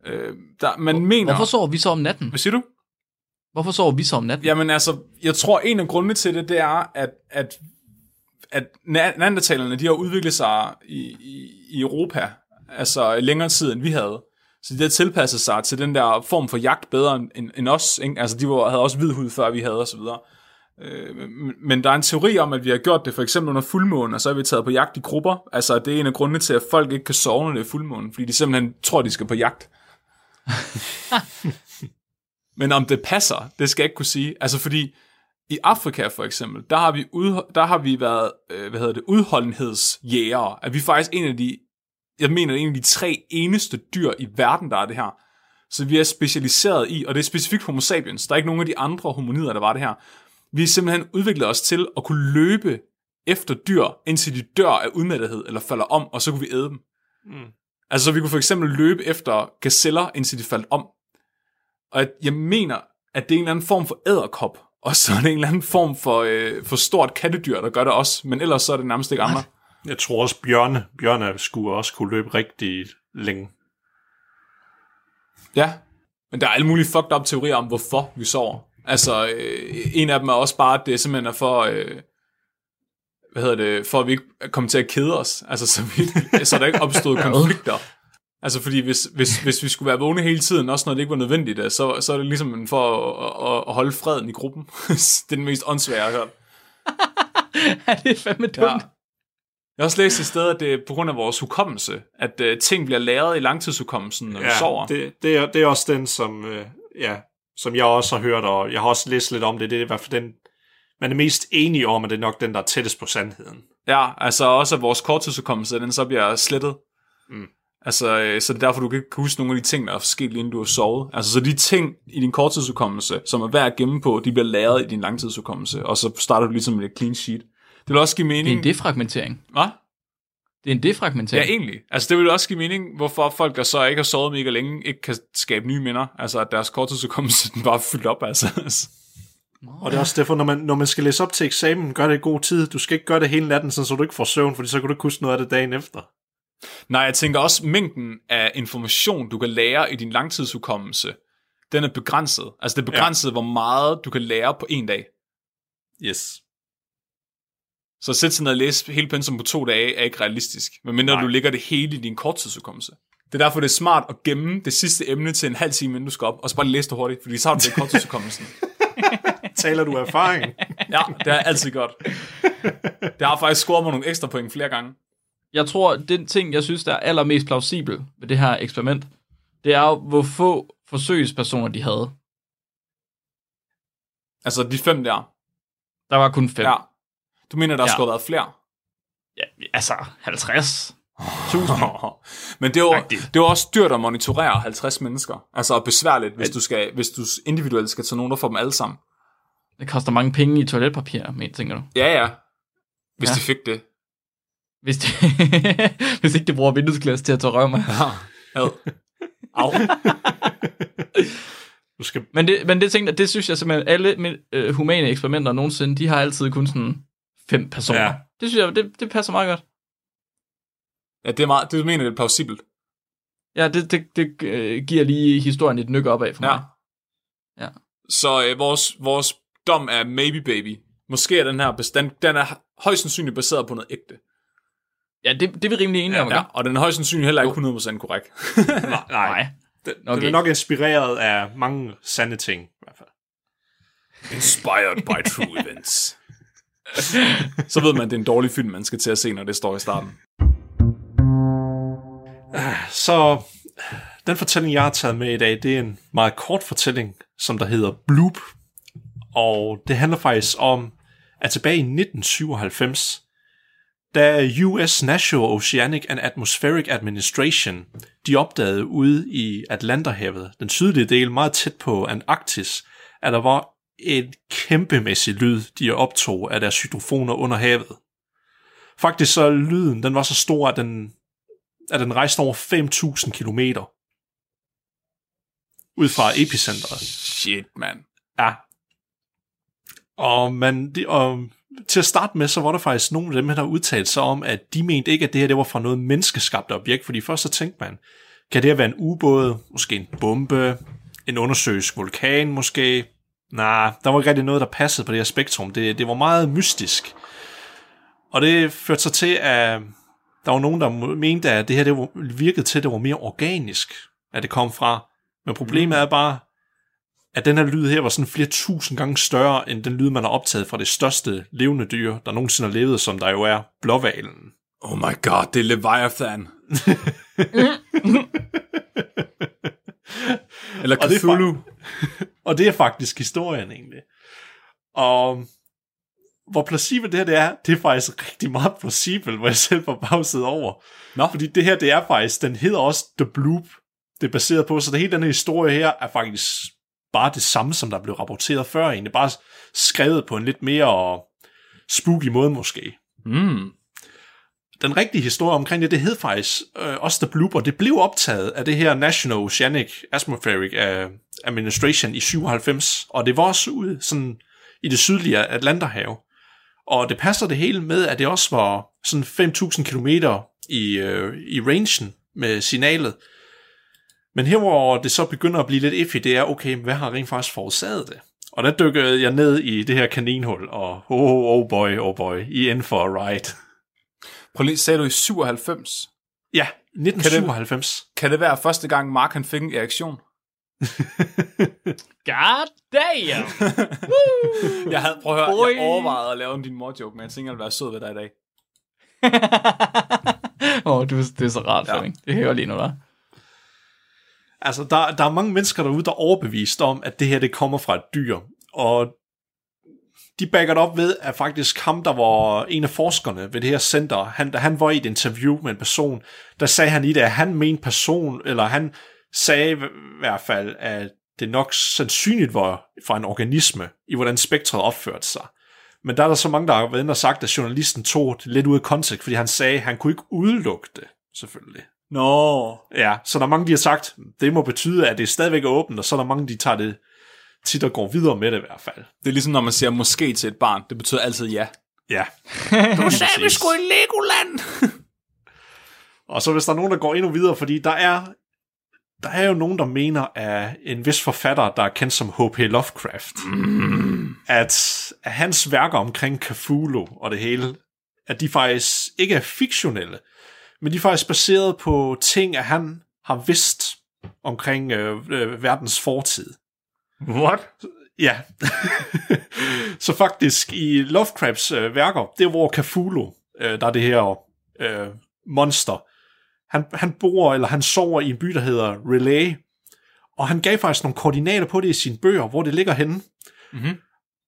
Øh, der, man Hvor, mener, hvorfor sover vi så om natten? Hvad siger du? Hvorfor sover vi så om natten? Jamen altså, jeg tror, en af grundene til det, det er, at, at, at neandertalerne, de har udviklet sig i, i, i Europa, altså længere tid, end vi havde. Så de har tilpasset sig til den der form for jagt bedre end, end os. Ikke? Altså, de var, havde også hvid hud, før vi havde osv., men der er en teori om, at vi har gjort det for eksempel under fuldmånen, og så er vi taget på jagt i grupper. Altså, det er en af grundene til, at folk ikke kan sove, når det er fuldmånen, fordi de simpelthen tror, de skal på jagt. Men om det passer, det skal jeg ikke kunne sige. Altså, fordi i Afrika for eksempel, der har vi, udho- der har vi været, hvad hedder det, udholdenhedsjægere. At vi er faktisk en af de, jeg mener, en af de tre eneste dyr i verden, der er det her. Så vi er specialiseret i, og det er specifikt homo sapiens. Der er ikke nogen af de andre hominider, der var det her. Vi simpelthen udviklede os til at kunne løbe efter dyr, indtil de dør af udmattethed, eller falder om, og så kunne vi æde dem. Mm. Altså, så vi kunne for eksempel løbe efter gazeller, indtil de faldt om. Og at jeg mener, at det er en eller anden form for æderkop, og så er det en eller anden form for, øh, for stort kattedyr, der gør det også, men ellers så er det nærmest ikke andre. Jeg tror også, bjørne, bjørne skulle også kunne løbe rigtig længe. Ja, men der er alle mulige fucked up teorier om, hvorfor vi sover. Altså, øh, en af dem er også bare, at det simpelthen er for, øh, hvad hedder det, for at vi ikke kommer til at kede os. Altså, så, vi, så der ikke opstod konflikter. Altså, fordi hvis, hvis, hvis vi skulle være vågne hele tiden, også når det ikke var nødvendigt, så, så er det ligesom for at, at, at holde freden i gruppen. Det er den mest åndssvære, jeg har hørt. Ja, det er fandme dumt. Ja. Jeg har også læst et sted, at det er på grund af vores hukommelse, at uh, ting bliver lagret i langtidshukommelsen, når ja, vi sover. Det, det, er, det er også den, som... Øh, ja. som jeg også har hørt, og jeg har også læst lidt om det, det er i hvert fald den, man er mest enig om, at det er nok den, der er tættest på sandheden. Ja, altså også at vores korttidsudkommelse, den så bliver slettet. Mm. Altså, så det er derfor, du ikke kan huske nogle af de ting, der er sket, lige inden du har sovet. Altså, så de ting i din korttidsudkommelse, som er værd at gemme på, de bliver lagret i din langtidsudkommelse, og så starter du ligesom med et clean sheet. Det vil også give mening... Det er en defragmentering. Hvad? Det er en defragmentering. Ja, egentlig. Altså, det vil også give mening, hvorfor folk, der så ikke har sovet mega længe, ikke kan skabe nye minder. Altså, at deres korttidshukommelse, den bare er fyldt op, altså. Og det er også derfor, når man, når man skal læse op til eksamen, gør det i god tid. Du skal ikke gøre det hele natten, så du ikke får søvn, fordi så kan du ikke huske noget af det dagen efter. Nej, jeg tænker også, mængden af information, du kan lære i din langtidshukommelse, den er begrænset. Altså, det er begrænset, ja. hvor meget du kan lære på en dag. Yes. Så sætte sig ned og læse hele pensum på to dage er ikke realistisk, medmindre du ligger det hele i din korttidsudkommelse. Det er derfor, det er smart at gemme det sidste emne til en halv time, inden du skal op, og så bare læse det hurtigt, fordi så har du det i korttidsudkommelsen. Taler du af erfaring? Ja, det er altid godt. Det har faktisk scoret mig nogle ekstra point flere gange. Jeg tror, den ting, jeg synes, der er allermest plausibel ved det her eksperiment, det er jo, hvor få forsøgspersoner de havde. Altså de fem der? Der var kun fem. Ja. Du mener, der ja. skulle have været flere? Ja, altså halvtreds. Oh. Men det er, jo, det er jo også dyrt at monitorere halvtreds mennesker. Altså og besværligt, hvis du, skal, hvis du individuelt skal tage nogen, der får dem alle sammen. Det koster mange penge i toiletpapir, men tænker du? Ja, ja. Hvis ja. de fik det. Hvis, de hvis ikke de bruger vinduesglas til at tage rømme. Ja. Au. Skal... Men, det, men det, ting, det synes jeg simpelthen, alle øh, humane eksperimenter nogensinde, de har altid kun sådan... Fem personer. Ja. Det synes jeg, det, det passer meget godt. Ja, det er meget, det mener det er plausibelt. Ja, det, det, det giver lige historien et nyk op af for ja. mig. Ja. Så øh, vores, vores dom er maybe baby. Måske er den her bestand, den er højst sandsynligt baseret på noget ægte. Ja, det, det er vi rimelig enige ja, om. Ja. Og den er højst sandsynligt heller ikke hundrede procent korrekt. nej, nej. Den, okay. den er nok inspireret af mange sande ting, i hvert fald. Inspired by true events. Så ved man, at det er en dårlig film, man skal til at se, når det står i starten. Så den fortælling, jeg har taget med i dag, det er en meget kort fortælling, som der hedder Bloop. Og det handler faktisk om, at tilbage i nitten syvoghalvfems, da U S National Oceanic and Atmospheric Administration, de opdagede ude i Atlanterhavet, den sydlige del, meget tæt på Antarktis, at der var en kæmpemæssig lyd, de optog af deres hydrofoner under havet. Faktisk så lyden, den var så stor, at den, at den rejste over fem tusind kilometer ud fra epicentret. Shit, mand. Ja. Og, man, de, og til at starte med, så var der faktisk nogle af dem, der har udtalt sig om, at de mente ikke, at det her det var fra noget menneskeskabt objekt, fordi først så tænkte man, kan det her være en ubåd, måske en bombe, en undersøisk vulkan måske? Nej, der var ikke rigtig noget, der passede på det her spektrum. Det, det var meget mystisk. Og det førte sig til, at der var nogen, der mente, at det her det var, virkede til, at det var mere organisk, at det kom fra. Men problemet er bare, at den her lyd her var sådan flere tusind gange større, end den lyd, man har optaget fra det største levende dyr, der nogensinde har levet, som der jo er, blåhvalen. Oh my god, det er Leviathan. Eller Cthulhu. Og det, og det er faktisk historien egentlig. Og hvor plausibelt det her det er, det er faktisk rigtig meget plausibelt, hvor jeg selv var bagset over. Nå. Fordi det her, det er faktisk, den hedder også The Bloop, det er baseret på, så det hele den her historie her er faktisk bare det samme, som der blev rapporteret før egentlig, bare skrevet på en lidt mere spooky måde måske. Mm. Den rigtige historie omkring det, det hed faktisk øh, også The Bloop, og det blev optaget af det her National Oceanic Atmospheric uh, Administration i syvoghalvfems, og det var også ude sådan i det sydlige Atlanterhav. Og det passer det hele med, at det også var sådan fem tusind kilometer i, øh, i rangen med signalet. Men her, hvor det så begynder at blive lidt iffy, det er, okay, hvad har rent faktisk forårsaget det? Og der dykkede jeg ned i det her kaninhul, og oh, oh boy, oh boy, I er in for a ride. Prøv lige, sagde du i syvoghalvfems? Ja, nitten syvoghalvfems. Kan det, kan det være første gang, Mark han fik en erektion? God damn! Jeg havde, prøv at høre, jeg overvejede at lave en din mor-joke, men jeg tænkte, at jeg ville være sød ved dig i dag. Åh, oh, det er så rart, ja. Flemming. Det hører lige nu, der. Altså, der, der er mange mennesker derude, der er overbevist om, at det her, det kommer fra et dyr. Og de backer det op ved, at faktisk ham, der var en af forskerne ved det her center, han, han var i et interview med en person, der sagde han i det, at han mente person, eller han sagde i hvert fald, at det nok sandsynligt var fra en organisme, i hvordan spektret opførte sig. Men der er der så mange, der har været inde og sagt, at journalisten tog det lidt ud af kontekst, fordi han sagde, at han kunne ikke udelukke det, selvfølgelig. Nå. Ja, så der er mange, de har sagt, det må betyde, at det stadigvæk er åbent, og så er der mange, de tager det tit og går videre med det i hvert fald. Det er ligesom, når man siger måske til et barn, det betyder altid ja. Ja. Du sagde, vi skulle i Legoland! Og så hvis der er nogen, der går endnu videre, fordi der er, der er jo nogen, der mener af en vis forfatter, der er kendt som H P. Lovecraft, mm. at, at hans værker omkring Cthulhu og det hele, at de faktisk ikke er fiktionelle, men de er faktisk baseret på ting, at han har vidst omkring øh, øh, verdens fortid. What? Ja. Så faktisk i Lovecrafts øh, værker, det er hvor Cthulhu, øh, der er det her øh, monster, han, han bor, eller han sover i en by, der hedder R'lyeh, og han gav faktisk nogle koordinater på det i sine bøger, hvor det ligger henne. Mm-hmm.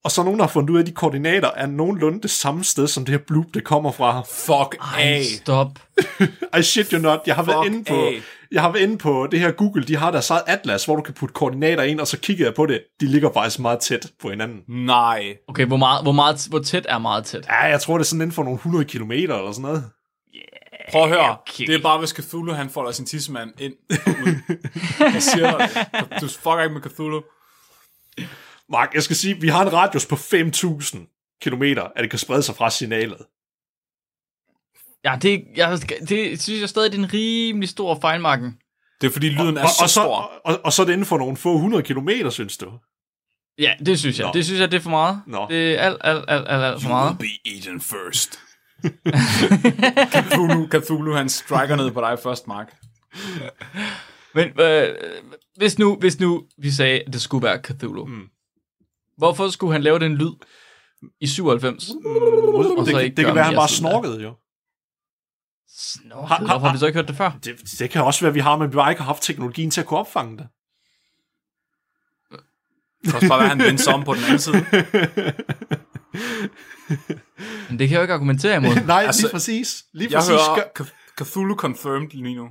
Og så er nogen, der har fundet ud af, de koordinater er nogenlunde det samme sted, som det her bloop, det kommer fra. Fuck af. Ej, stop. I shit you not. Jeg har, været inde på, jeg har været inde på det her Google, de har deres eget atlas, hvor du kan putte koordinater ind, og så kigger jeg på det. De ligger faktisk meget tæt på hinanden. Nej. Okay, hvor, meget, hvor, meget, hvor tæt er meget tæt? Ja, jeg tror, det er sådan inden for nogle hundrede kilometer eller sådan noget. Yeah, prøv at høre. Okay. Det er bare, hvis Cthulhu, han folder sin tissemand ind og ud. Jeg siger det. Du fucker ikke med Cthulhu. Mark, jeg skal sige, vi har en radius på fem tusind kilometer, at det kan sprede sig fra signalet. Ja, det, jeg, det synes jeg stadig, det er en rimelig stor fejlmarken. Det er fordi lyden og, er og, så, og så stor. Og, og, og så er det inden for nogle få hundrede kilometer, synes du? Ja, det synes jeg. Nå. Det synes jeg, det er for meget. Nå. Det er alt, alt, alt, alt, alt for meget. You will be eaten first. Cthulhu, Cthulhu, han striker ned på dig først, Mark. Men øh, hvis, nu, hvis nu vi sagde, at det skulle være Cthulhu, mm. hvorfor skulle han lave den lyd i syvoghalvfems? Mm, det, det kan være, at han bare snorkede, jo. Snorkede? Har, har, har vi så ikke hørt det før? Det, det kan også være, at vi har, men vi bare ikke har haft teknologien til at kunne opfange det. Det kan også bare være, han vendte sig om på den anden side. Men det kan jeg jo ikke argumentere imod. Nej, altså, lige præcis. Lige jeg præcis. hører K- Cthulhu confirmed lige nu.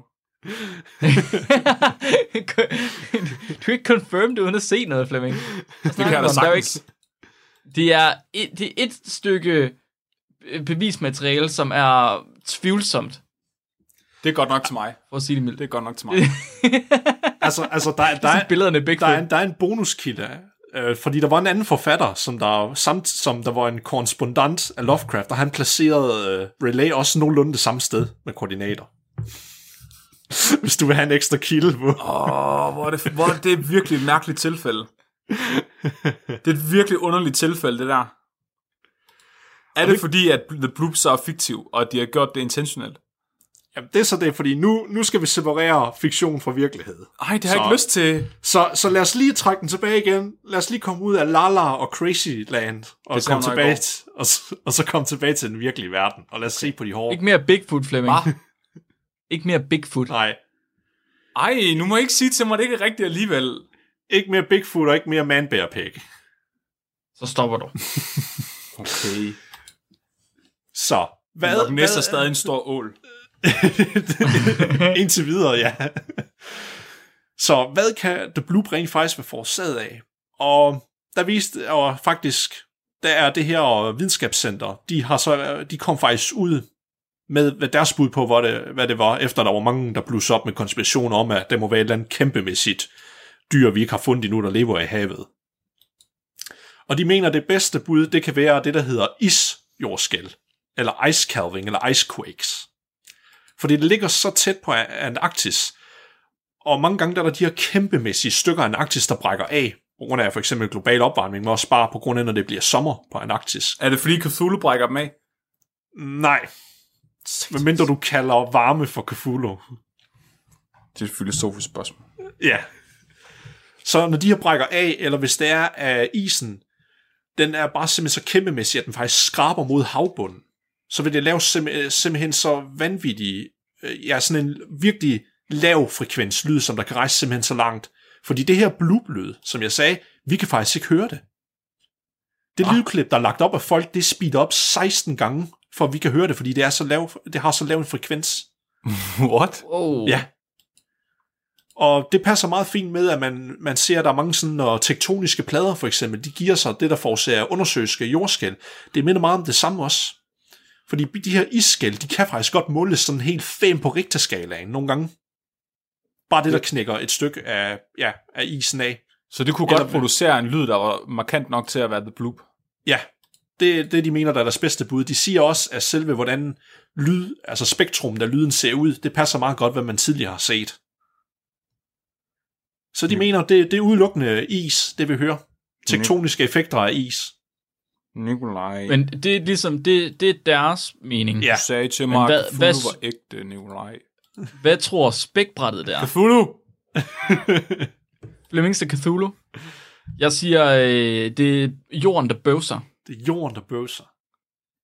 Du er ikke confirmed uden at se noget, Flemming. Det kan jeg da sagtens. Det er et, det er et stykke bevismateriale, som er tvivlsomt. Det er godt nok til mig. For at sige det mildt. Det er godt nok til mig. altså, altså, der, der, er, der, er, der, er en, der er en bonuskilde, øh, fordi der var en anden forfatter, som der, samt, som der var en korrespondent af Lovecraft, og han placerede øh, R'lyeh også nogenlunde det samme sted med koordinater. Hvis du vil have en ekstra kilde på. Åh, hvor er det, hvor er det virkelig et mærkeligt tilfælde. Det er et virkelig underligt tilfælde, det der. Er det fordi, at The Bloop så er fiktiv, og at de har gjort det intentionelt? Jamen, det er så det, fordi nu, nu skal vi separere fiktion fra virkelighed. Ej, det har så, jeg ikke lyst til. Så, så lad os lige trække den tilbage igen. Lad os lige komme ud af Lala og Crazyland, og, komme tilbage til, og, og så komme tilbage til den virkelige verden, og lad os se på de hårde. Ikke mere Bigfoot, Flemming. Ah. Ikke mere Bigfoot. Nej. Ej, nu må jeg ikke sige til mig, det ikke er rigtigt alligevel. Ikke mere Bigfoot og ikke mere manbærpæk. Så stopper du. Okay. Så. Hvad, Morten Næs er stadig en stor ål. Indtil videre, ja. Så hvad kan The Bloop rent faktisk være forårsaget af? Og der viste, og faktisk, der er det her videnskabscenter, de, har så, de kom faktisk ud med deres bud på, hvad det, hvad det var, efter der var mange, der blussede op med konspirationer om, at der må være et eller andet kæmpemæssigt dyr, vi ikke har fundet endnu, der lever i havet. Og de mener, at det bedste bud, det kan være det, der hedder isjordskæl, eller ice calving, eller icequakes. Fordi det ligger så tæt på Antarktis, og mange gange der er der de her kæmpemæssige stykker af Antarktis, der brækker af, på grund af for eksempel global opvarmning, men også bare på grund af, når det bliver sommer på Antarktis. Er det fordi Cthulhu brækker dem af? Nej. Hvad mindre du kalder varme for Cthulhu. Det er et filosofisk spørgsmål. Ja. Så når de her brækker af, eller hvis det er af isen, den er bare simpelthen så kæmpemæssig, at den faktisk skraber mod havbunden. Så vil det lave sim- simpelthen så vanvittig, ja, sådan en virkelig lav frekvenslyd, som der kan rejse simpelthen så langt. Fordi det her bloop-lyd, som jeg sagde, vi kan faktisk ikke høre det. Det ah. lydklip, der er lagt op af folk, det er speedet op seksten gange, for vi kan høre det, fordi det, er så lav, det har så lav en frekvens. What? Oh. Ja. Og det passer meget fint med, at man, man ser, at der er mange sådan, og tektoniske plader, for eksempel, de giver sig det, der forårsager undersøgelske jordskæl. Det minder meget om det samme også. Fordi de her isskæl, de kan faktisk godt måles sådan helt fem på Richterskalaen nogle gange. Bare det, der knækker et stykke af, ja, af isen af. Så det kunne godt Eller, producere en lyd, der var markant nok til at være The Bloop. Ja, det er det, de mener, der er deres bedste bud. De siger også, at selve hvordan lyd, altså spektrum, der lyden ser ud, det passer meget godt, hvad man tidligere har set. Så de mm. mener, det, det er udelukkende is, det vi hører. Tektoniske effekter af is. Nikolaj. Men det er ligesom, det, det er deres mening. Ja. Du sagde til mig, at Cthulhu var ægte, Nikolaj. Hvad tror spækbrættet der? Cthulhu! Flemmings er Cthulhu. Jeg siger, øh, det er jorden, der bøvser. Det er jorden, der bøvser.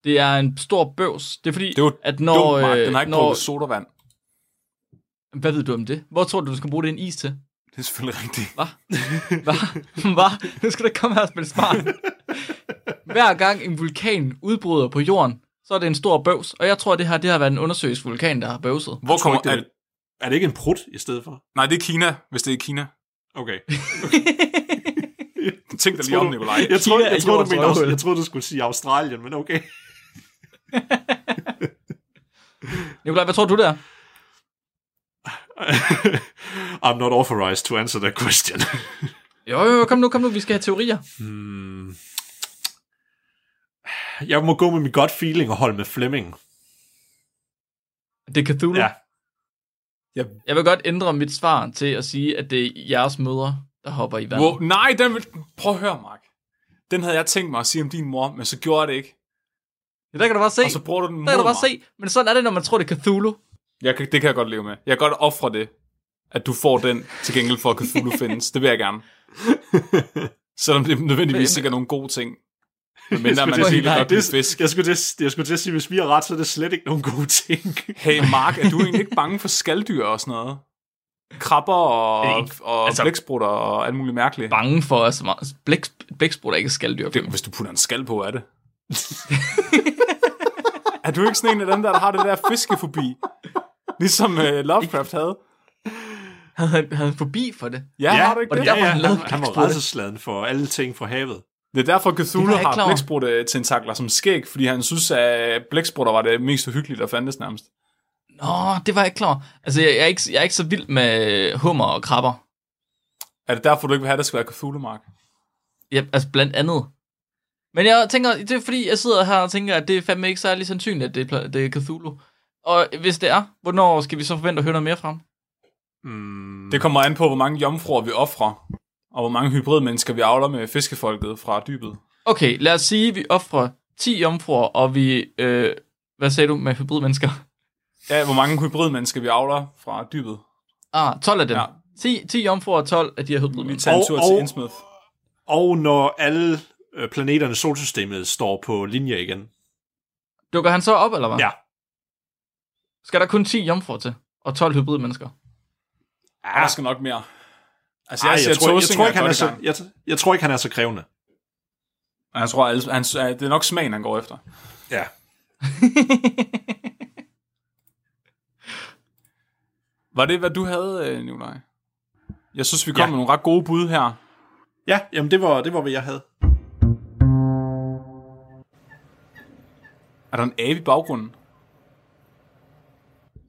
Det er en stor bøvs. Det er fordi, det er at når... Dumt, Mark. Den har ikke når... brugt sodavand. Hvad ved du om det? Hvor tror du, du skal bruge det en is til? Det er selvfølgelig rigtigt. Hvad? Hvad? Hvad? Nu skal du ikke komme her og spille smart. Hver gang en vulkan udbryder på jorden, så er det en stor bøvs, og jeg tror, at det her det har været en undersøgelse vulkan, der har bøvset. Hvor kommer det? Er, er det ikke en prut i stedet for? Nej, det er Kina, hvis det er Kina. Okay. Tænk dig lige om, Nikolaj. Jeg tror, jeg, jeg, tror, du, mener, jeg tror, du skulle sige Australien, men okay. Nikolaj, hvad tror du der? I'm not authorized to answer that question. jo, jo, kom nu, kom nu, vi skal have teorier. Hmm. Jeg må gå med min gut feeling og holde med Flemming. Det kan du. Ja. Jeg... jeg vil godt ændre mit svar til at sige, at det er jeres mødre, der hopper i vand. Wow, nej, den vil... prøv at høre, Mark. Den havde jeg tænkt mig at sige om din mor, men så gjorde jeg det ikke. Ja, der kan du bare se. Og så bruger du den mod mig. Der kan du bare se. Men sådan er det, når man tror, det er Cthulhu. Jeg kan, det kan jeg godt leve med. Jeg kan godt ofre det. at du får den til gengæld for at Cthulhu findes. Det vil jeg gerne. Selvom det nødvendigvis ikke er nogen gode ting. Men der man helt godt det, fisk. Jeg skulle, til, jeg skulle til at sige, hvis vi er ret, så er det slet ikke nogen gode ting. Hey Mark, er du egentlig ikke bange for skalddyr og sådan noget? Krabber og, og altså, blæksprutter og alt muligt mærkeligt. Bange for os. Blæk, blæksprutter er ikke skalddyr. Det, hvis du putter en skald på, er det. Er du ikke sådan en af dem, der, der har det der fiskefobi? Ligesom uh, Lovecraft havde. Han havde, havde fobi for det. Ja, ja, har du ikke det? det? Ja, ja. Han, han var redselsladen for alle ting fra havet. Det er derfor, Cthulhu har blækspruttentakler som skæg, fordi han synes, at blæksprutter var det mest uhyggeligt, der fandtes nærmest. Nå, det var jeg ikke klar. Altså, jeg er ikke, jeg er ikke så vild med hummer og krabber. Er det derfor, du ikke vil have, at der skal være Cthulhu, Mark? Ja, altså blandt andet. Men jeg tænker, det er fordi, jeg sidder her og tænker, at det er fandme ikke særlig sandsynligt, at det er, det er Cthulhu. Og hvis det er, hvornår skal vi så forvente at høre noget mere frem? Mm. Det kommer an på, hvor mange jomfruer vi offrer, og hvor mange hybridmennesker vi avler med fiskefolket fra dybet. Okay, lad os sige, at vi offrer ti jomfruer, og vi... Øh, hvad sagde du med hybridmennesker? Ja, hvor mange hybridmennesker vi avler fra dybet. Ah, tolv af dem. Ja. ti, ti jomfruer og tolv af de her hybridmennesker. Vi tager en tur til Innsmouth. Og når alle planeterne i solsystemet står på linje igen. Dukker han så op, eller hvad? Ja. Skal der kun ti jomfruer til, og tolv hybridmennesker? Ja, der skal nok mere. Altså, Ej, jeg, jeg, tror, jeg, tror, ikke, han er så, jeg, jeg tror ikke, han er så krævende. Jeg tror, alle, han, det er nok smagen, han går efter. Ja. Var det, hvad du havde, Nikolaj? Jeg synes, vi kom ja. med nogle ret gode bud her. Ja, jamen det var, det var, hvad jeg havde. Er der en ave i baggrunden?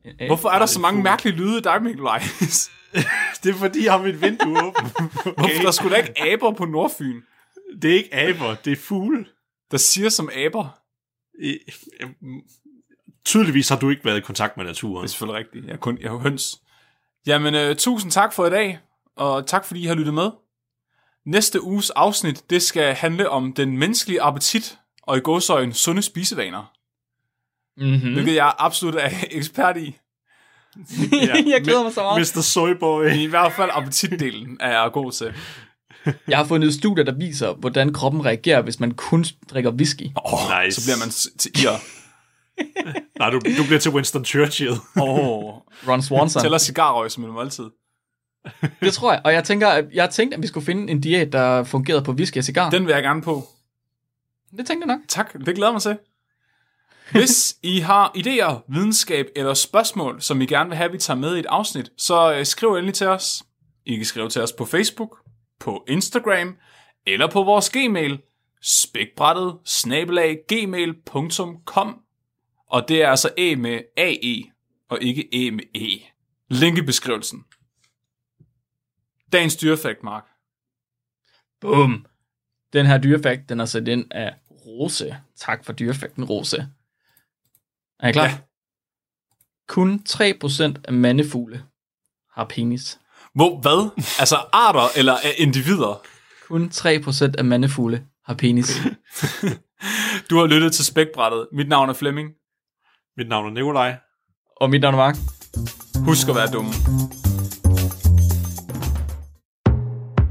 En ave? Hvorfor er der, der så mange fugl. mærkelige lyde i dig, Nikolaj? Det er fordi, jeg har mit vindue åbent. Okay. Hvorfor der skulle da ikke aber på Nordfyn? Det er ikke aber, det er fugle. Der siger som aber. Øh, øh, tydeligvis har du ikke været i kontakt med naturen. Det er selvfølgelig rigtigt. Jeg er kun jeg er høns. Jamen, øh, tusind tak for i dag, og tak fordi I har lyttet med. Næste uges afsnit, det skal handle om den menneskelige appetit, og i gåseøjne sunde spisevaner. Mm-hmm. Hvilket jeg absolut er ekspert i. Ja, jeg glæder mig så meget. mister Soyboy. I hvert fald appetitdelen er jeg god til. Jeg har fundet studier, der viser, hvordan kroppen reagerer, hvis man kun drikker whisky. Oh, nice. Så bliver man til ir. Nej, du, du bliver til Winston Churchill. oh. Ron Swanson. Tæller cigarrøg som en måltid. Det tror jeg. Og jeg tænker, at jeg tænkte, at vi skulle finde en diæt, der fungerede på whisky og cigar. Den vil jeg gerne på. Det tænkte jeg nok. Tak, det glæder mig til. Hvis I har idéer, videnskab eller spørgsmål, som I gerne vil have, vi tager med i et afsnit, så skriv endelig til os. I kan skrive til os på Facebook, på Instagram eller på vores gmail, spækbrættet snabel-a gmail punktum com. Og det er altså æ med A E og ikke æ med E. Link i beskrivelsen. Dagens dyrefakt, Mark. Bum. Den her dyrefakt, den er sat ind af Rose. Tak for dyrefakten, Rose. Er I klar? Ja. Kun tre procent af mandefugle har penis. Hvor, hvad? Altså arter eller individer? Kun tre procent af mandefugle har penis. Du har lyttet til Spækbrættet. Mit navn er Flemming. Mit navn er Nikolaj. Og mit navn er Mark. Husk at være dumme.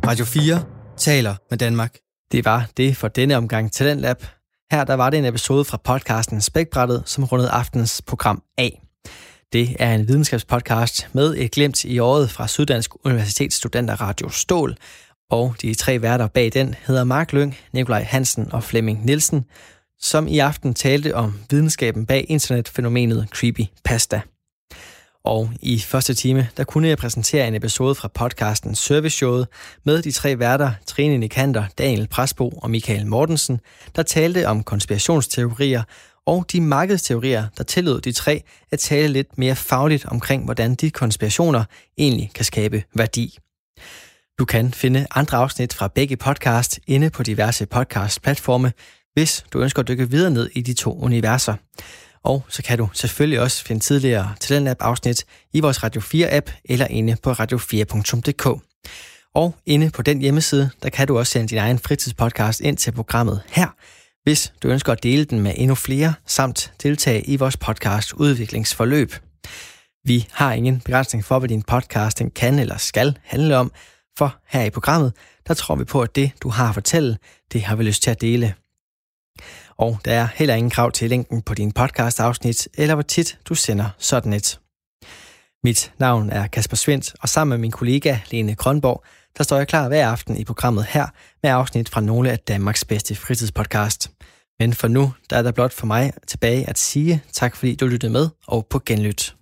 Radio fire taler med Danmark. Det var det for denne omgang Talentlab. Her der var det en episode fra podcasten Spækbrættet, som rundede aftens program af. Det er en videnskabspodcast med et glimt i året fra Syddansk Universitets Studenter Radio Stål, og de tre værter bag den hedder Mark Løn, Nikolaj Hansen og Flemming Nielsen, som i aften talte om videnskaben bag internetfænomenet creepypasta. Og i første time, der kunne jeg præsentere en episode fra podcasten Service Show med de tre værter, Trine Nikanter, Daniel Presbo og Michael Mortensen, der talte om konspirationsteorier og de markedsteorier, der tillod de tre at tale lidt mere fagligt omkring, hvordan de konspirationer egentlig kan skabe værdi. Du kan finde andre afsnit fra begge podcast inde på diverse podcastplatforme, hvis du ønsker at dykke videre ned i de to universer. Og så kan du selvfølgelig også finde tidligere Talentlab-afsnit i vores Radio fire-app eller inde på radio fire punktum d k. Og inde på den hjemmeside, der kan du også sende din egen fritidspodcast ind til programmet her, hvis du ønsker at dele den med endnu flere, samt deltage i vores podcast udviklingsforløb. Vi har ingen begrænsning for, hvad din podcasting kan eller skal handle om, for her i programmet, der tror vi på, at det, du har at fortælle, det har vi lyst til at dele. Og der er heller ingen krav til linken på din podcast-afsnit, eller hvor tit du sender sådan et. Mit navn er Kasper Svend, og sammen med min kollega Lene Kronborg, der står jeg klar hver aften i programmet her med afsnit fra nogle af Danmarks bedste fritidspodcast. Men for nu, der er der blot for mig tilbage at sige tak, fordi du lyttede med, og på genlyt.